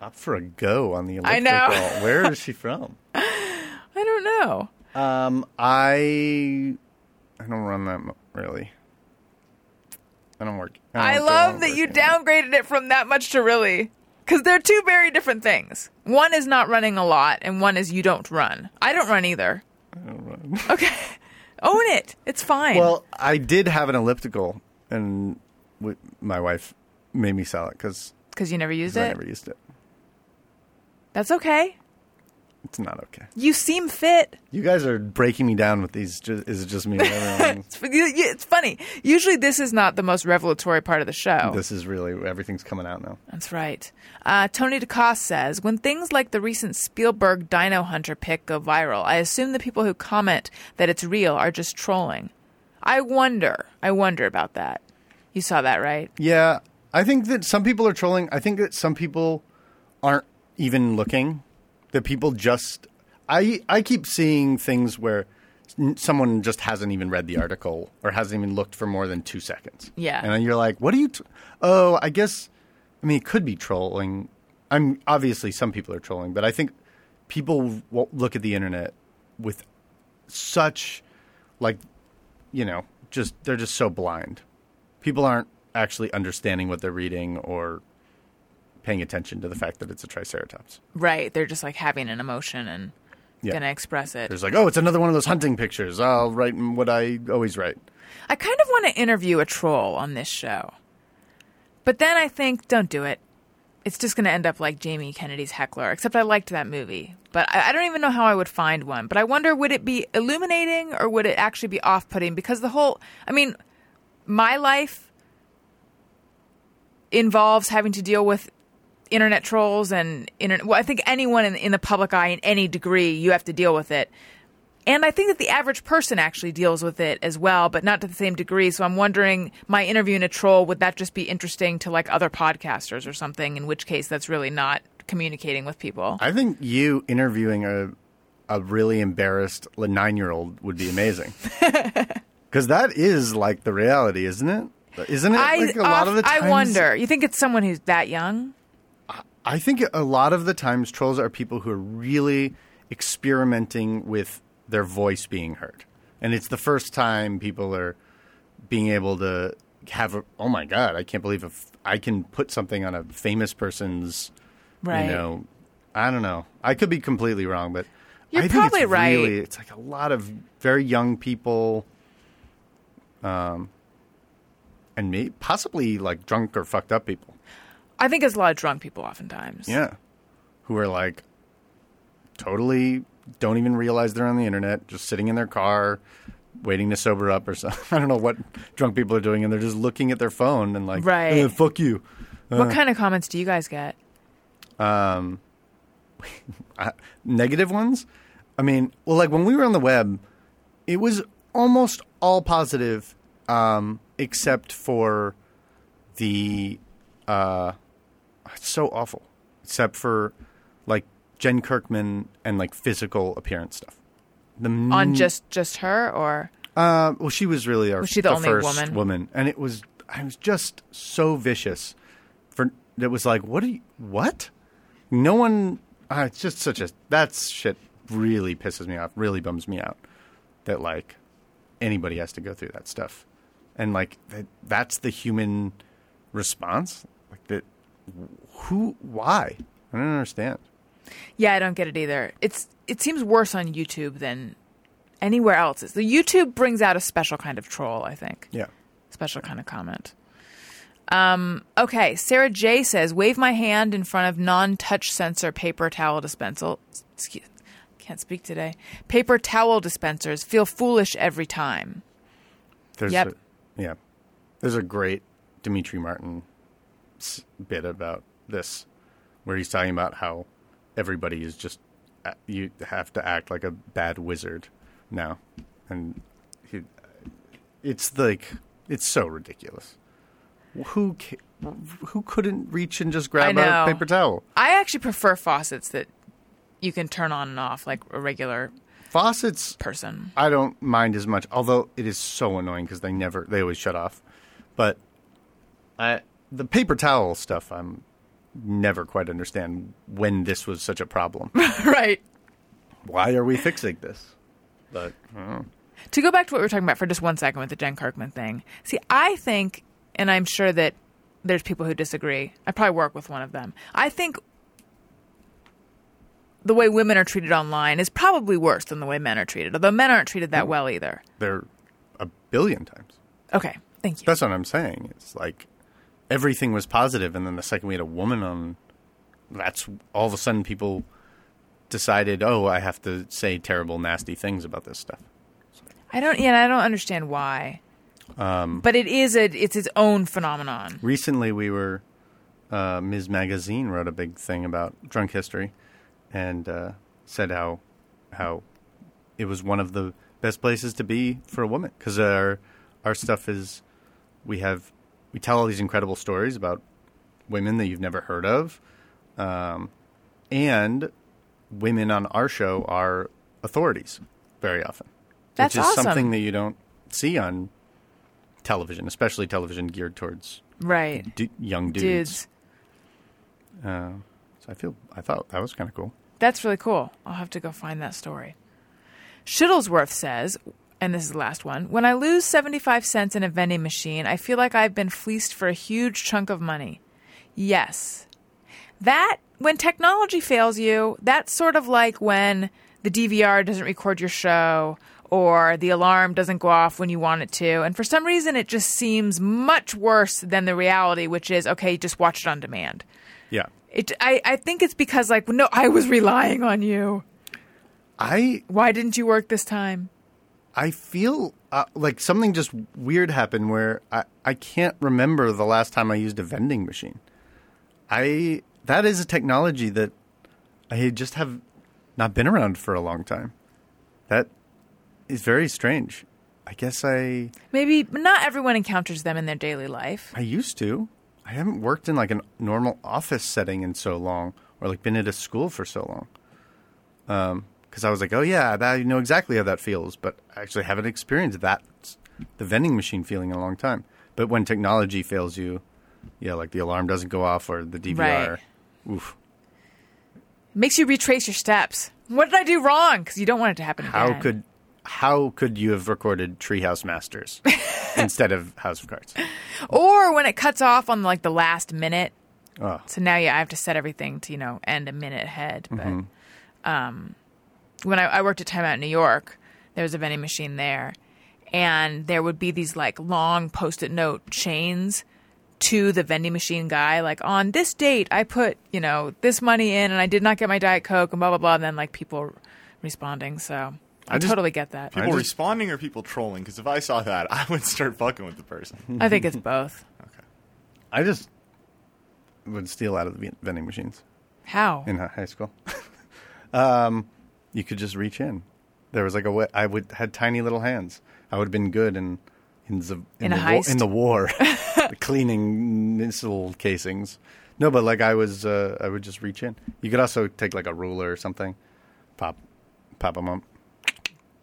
Opt for a go on the elliptical? I know. Where is she from? I don't know. I don't run that really. I don't work. I love that you downgraded it from that much to really. Because they're two very different things. One is not running a lot, and one is you don't run. I don't run either. I don't run. Okay. Own it. It's fine. Well, I did have an elliptical, and my wife made me sell it because you never used it? I never used it. That's okay. It's not okay. You seem fit. You guys are breaking me down with these. Is it just me? It's funny. Usually this is not the most revelatory part of the show. This is really, everything's coming out now. That's right. Tony DeCoste says, when things like the recent Spielberg Dino Hunter pic go viral, I assume the people who comment that it's real are just trolling. I wonder about that. You saw that, right? Yeah. I think that some people are trolling. I think that some people aren't even looking. That people just – I keep seeing things where someone just hasn't even read the article or hasn't even looked for more than 2 seconds. Yeah. And you're like, what are you oh, I guess – I mean, it could be trolling. Obviously, some people are trolling. But I think people look at the internet with such, like, you know, just – they're just so blind. People aren't actually understanding what they're reading or – paying attention to the fact that it's a triceratops. Right. They're just like having an emotion and going to express it. There's like, oh, it's another one of those hunting pictures. I'll write what I always write. I kind of want to interview a troll on this show. But then I think, don't do it. It's just going to end up like Jamie Kennedy's Heckler, except I liked that movie. But I don't even know how I would find one. But I wonder, would it be illuminating or would it actually be off-putting? Because the whole, I mean, my life involves having to deal with internet trolls and well, I think anyone in the public eye in any degree, you have to deal with it. And I think that the average person actually deals with it as well, but not to the same degree. So I'm wondering, my interviewing a troll, would that just be interesting to like other podcasters or something, in which case that's really not communicating with people? I think you interviewing a really embarrassed 9-year-old would be amazing. Because that is like the reality, isn't it? Isn't it? Like a lot of the times, I wonder. You think it's someone who's that young? I think a lot of the times trolls are people who are really experimenting with their voice being heard. And it's the first time people are being able to have oh, my God, I can't believe if I can put something on a famous person's, right. You know, I don't know. I could be completely wrong, but I think probably it's right. Really, it's like a lot of very young people and maybe possibly like drunk or fucked up people. I think it's a lot of drunk people oftentimes. Yeah. Who are like totally don't even realize they're on the internet, just sitting in their car, waiting to sober up or something. I don't know what drunk people are doing, and they're just looking at their phone and like, right. Eh, fuck you. What kind of comments do you guys get? Negative ones? I mean, well, like when we were on the web, it was almost all positive except for the... it's so awful, except for like Jen Kirkman and like physical appearance stuff. On just her or? Well, she was really the only first woman, and I was just so vicious. It was like, what? No one. It's just that shit really pisses me off, really bums me out that like anybody has to go through that stuff, and like that's the human response. Like that, who? Why? I don't understand. Yeah, I don't get it either. It seems worse on YouTube than anywhere else. The YouTube brings out a special kind of troll, I think. Yeah. Special kind of comment. Okay. Sarah J says, wave my hand in front of non-touch sensor paper towel dispenser. Can't speak today. Paper towel dispensers feel foolish every time. There's a great Dimitri Martin bit about this, where he's talking about how everybody is just, you have to act like a bad wizard now. And it's like, it's so ridiculous. Who couldn't reach and just grab a paper towel? I actually prefer faucets that you can turn on and off like a regular faucets person. I don't mind as much, although it is so annoying because they always shut off. But the paper towel stuff, I'm never quite understand when this was such a problem. Right. Why are we fixing this? But to go back to what we were talking about for just one second with the Jen Kirkman thing. See, I think, and I'm sure that there's people who disagree. I probably work with one of them. I think the way women are treated online is probably worse than the way men are treated, although men aren't treated that well either. They're a billion times. Okay. Thank you. That's what I'm saying. It's like everything was positive, and then the second we had a woman on, that's all of a sudden people decided, oh, I have to say terrible, nasty things about this stuff. I don't understand why. But it's its own phenomenon. Recently we were Ms. Magazine wrote a big thing about Drunk History and said how it was one of the best places to be for a woman because our stuff is we tell all these incredible stories about women that you've never heard of, and women on our show are authorities very often. That's awesome. Which is something that you don't see on television, especially television geared towards right young dudes. So I thought that was kind of cool. That's really cool. I'll have to go find that story. Shittlesworth says, and this is the last one, when I lose 75 cents in a vending machine, I feel like I've been fleeced for a huge chunk of money. Yes. That, when technology fails you, that's sort of like when the DVR doesn't record your show or the alarm doesn't go off when you want it to. And for some reason, it just seems much worse than the reality, which is, okay, just watch it on demand. Yeah. I think it's because, like, no, I was relying on you. Why didn't you work this time? I feel like something just weird happened where I can't remember the last time I used a vending machine. That is a technology that I just have not been around for a long time. That is very strange. I guess maybe not everyone encounters them in their daily life. I used to. I haven't worked in like a normal office setting in so long or like been at a school for so long. Because I was like, oh, yeah, I know exactly how that feels. But I actually haven't experienced the vending machine feeling in a long time. But when technology fails you, yeah, like the alarm doesn't go off or the DVR. Right. Oof. It makes you retrace your steps. What did I do wrong? Because you don't want it to happen again. How could you have recorded Treehouse Masters instead of House of Cards? Or when it cuts off on like the last minute. Oh. So now, yeah, I have to set everything to, end a minute ahead. But when I worked at Time Out in New York, there was a vending machine there. And there would be these like long Post-it note chains to the vending machine guy. Like on this date, I put, this money in and I did not get my Diet Coke and blah, blah, blah. And then like people responding. So I totally get that. People responding or people trolling? Because if I saw that, I would start fucking with the person. I think it's both. Okay. I just would steal out of the vending machines. How? In high school. You could just reach in. There was like a way. I had tiny little hands. I would have been good in the war, cleaning missile casings. No, but like I would just reach in. You could also take like a ruler or something, pop them up,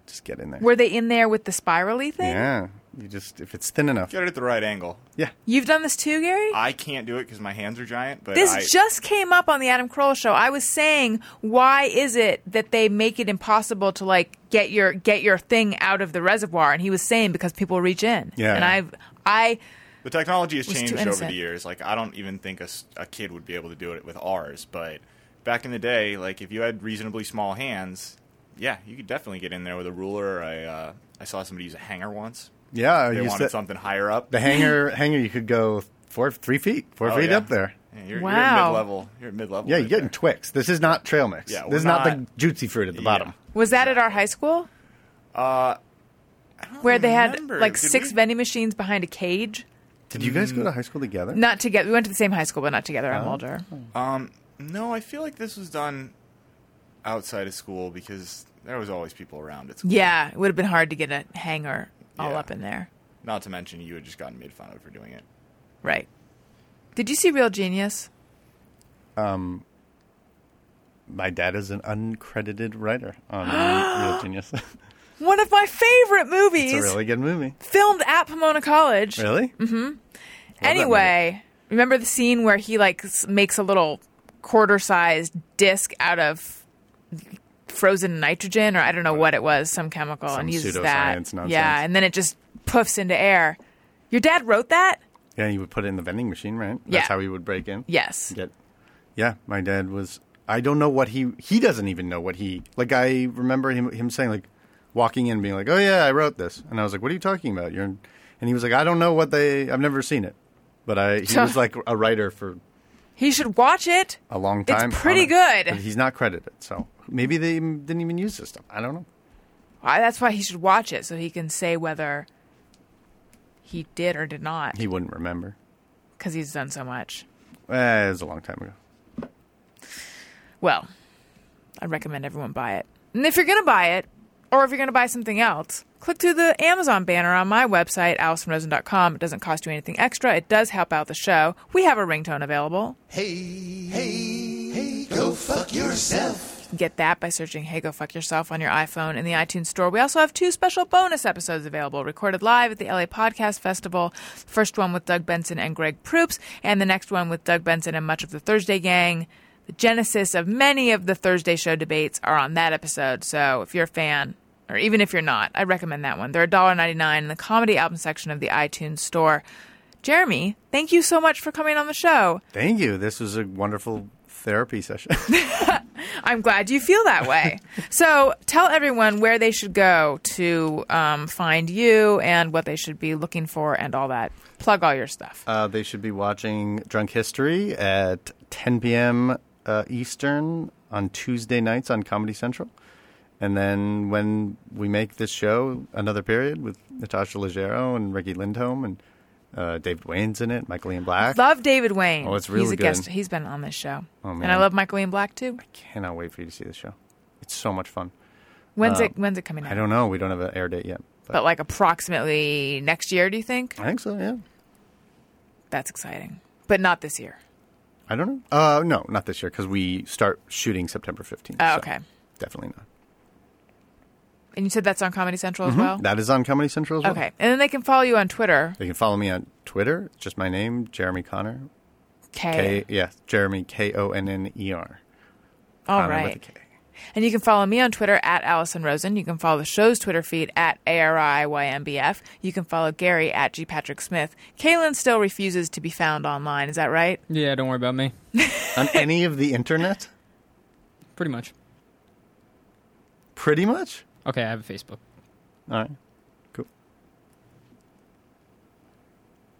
just get in there. Were they in there with the spirally thing? Yeah, you just if it's thin enough, get it at the right angle. Yeah, you've done this too, Gary. I can't do it because my hands are giant. But this just came up on the Adam Carolla show. I was saying, why is it that they make it impossible to like get your thing out of the reservoir? And he was saying because people reach in. Yeah, and the technology has changed over the years. Like I don't even think a kid would be able to do it with ours. But back in the day, like if you had reasonably small hands, Yeah, you could definitely get in there with a ruler. I saw somebody use a hanger once. Yeah. They wanted something higher up. The hanger, you could go 3 feet up there. Yeah, you're mid-level. Yeah, you're getting Twix. This is not trail mix. Yeah, this is not the juicy fruit at the bottom. Was that at our high school? Where they remember. Had like Did six we... vending machines behind a cage. Did you guys go to high school together? Not together. We went to the same high school, but not together. I'm older. No, I feel like this was done outside of school because there was always people around at school. Yeah, it would have been hard to get a hanger all up in there. Not to mention you had just gotten made fun of for doing it. Right. Did you see Real Genius? My dad is an uncredited writer on Real Genius. One of my favorite movies. It's a really good movie. Filmed at Pomona College. Really? Mm-hmm. Anyway, remember the scene where he like makes a little quarter-sized disc out of frozen nitrogen, or I don't know what it was, some chemical, and uses that. Nonsense. Yeah, and then it just puffs into air. Your dad wrote that? Yeah, and you would put it in the vending machine, right? That's how he would break in? Yes. Yeah, my dad was... I don't know what he doesn't even know what he... Like, I remember him saying, like, walking in and being like, oh, yeah, I wrote this. And I was like, what are you talking about? And he was like, I don't know what they... I've never seen it. But he was, like, a writer for... He should watch it. A long time. It's pretty good. But he's not credited, so maybe they didn't even use this stuff. I don't know. That's why he should watch it, so he can say whether... He did or did not. He wouldn't remember. Because he's done so much. It was a long time ago. Well, I recommend everyone buy it. And if you're going to buy it, or if you're going to buy something else, click through the Amazon banner on my website, AllisonRosen.com. It doesn't cost you anything extra. It does help out the show. We have a ringtone available. Hey, go fuck yourself. Get that by searching Hey Go Fuck Yourself on your iPhone in the iTunes store. We also have 2 special bonus episodes available, recorded live at the LA Podcast Festival. First one with Doug Benson and Greg Proops, and the next one with Doug Benson and much of the Thursday gang. The genesis of many of the Thursday show debates are on that episode, so if you're a fan, or even if you're not, I recommend that one. They're $1.99 in the comedy album section of the iTunes store. Jeremy, thank you so much for coming on the show. Thank you. This was a wonderful therapy session. I'm glad you feel that way. So tell everyone where they should go to find you and what they should be looking for and all that. Plug all your stuff. They should be watching Drunk History at 10 p.m. Eastern on Tuesday nights on Comedy Central. And then when we make this show, Another Period, with Natasha Leggero and Riki Lindhome, and David Wayne's in it, Michael Ian Black. Love David Wayne. Oh, it's really good. He's a guest. He's been on this show. Oh, man. And I love Michael Ian Black, too. I cannot wait for you to see this show. It's so much fun. When's it coming out? I don't know. We don't have an air date yet. But like approximately next year, do you think? I think so, yeah. That's exciting. But not this year. I don't know. No, not this year, because we start shooting September 15th. Oh, okay. So definitely not. And you said that's on Comedy Central as well? That is on Comedy Central as well. Okay. And then they can follow you on Twitter. They can follow me on Twitter. Just my name, Jeremy Konner. K. Yeah, Jeremy, Konner. All Konner right. With a K. And you can follow me on Twitter at Allison Rosen. You can follow the show's Twitter feed at ARIYMBF. You can follow Gary at G. Patrick Smith. Kaylin still refuses to be found online. Is that right? Yeah, don't worry about me. On any of the internet? Pretty much. Pretty much? Okay, I have a Facebook. All right. Cool.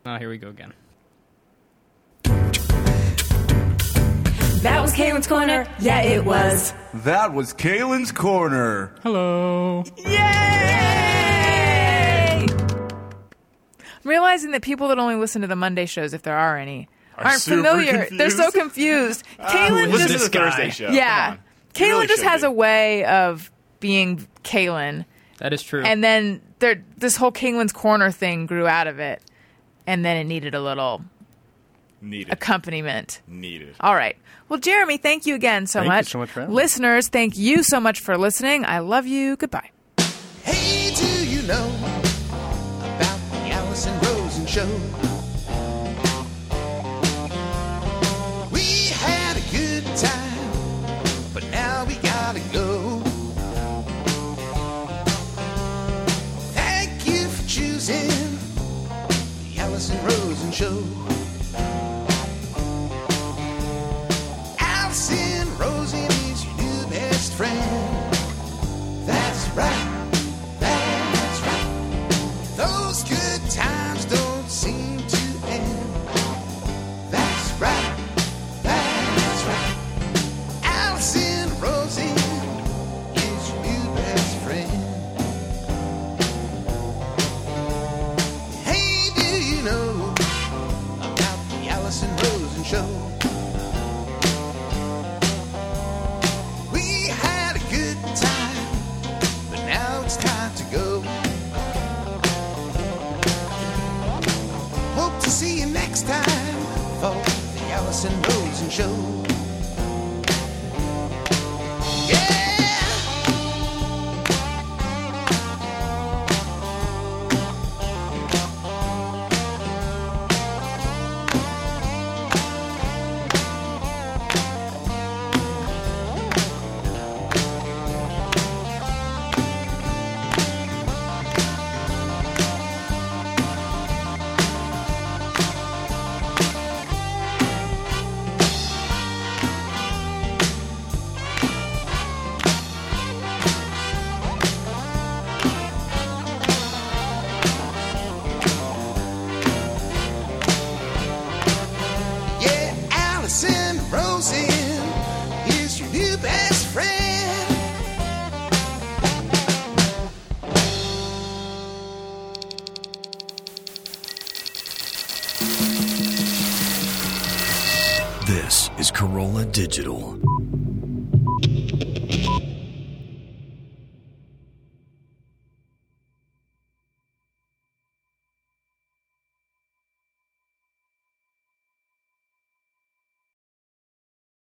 Oh, here we go again. That was Kaylin's Corner. Yeah, it was. That was Kaylin's Corner. Hello. Yay! I'm realizing that people that only listen to the Monday shows, if there are any, aren't familiar. Confused. They're so confused. Kaylin just... Listen to the Thursday show. Yeah. Kaylin really just has a way of... being Kaylin. That is true. And then this whole Kaylin's Corner thing grew out of it. And then it needed a little accompaniment. All right. Well, Jeremy, thank you again so much. Thank you so much for having me. Listeners, thank you so much for listening. I love you. Goodbye. Hey, do you know about the Allison Rosen show? We had a good time, but now we gotta go. In the Allison Rosen show. Allison Rosen is your new best friend. Allison Rosen show. This is Carolla Digital.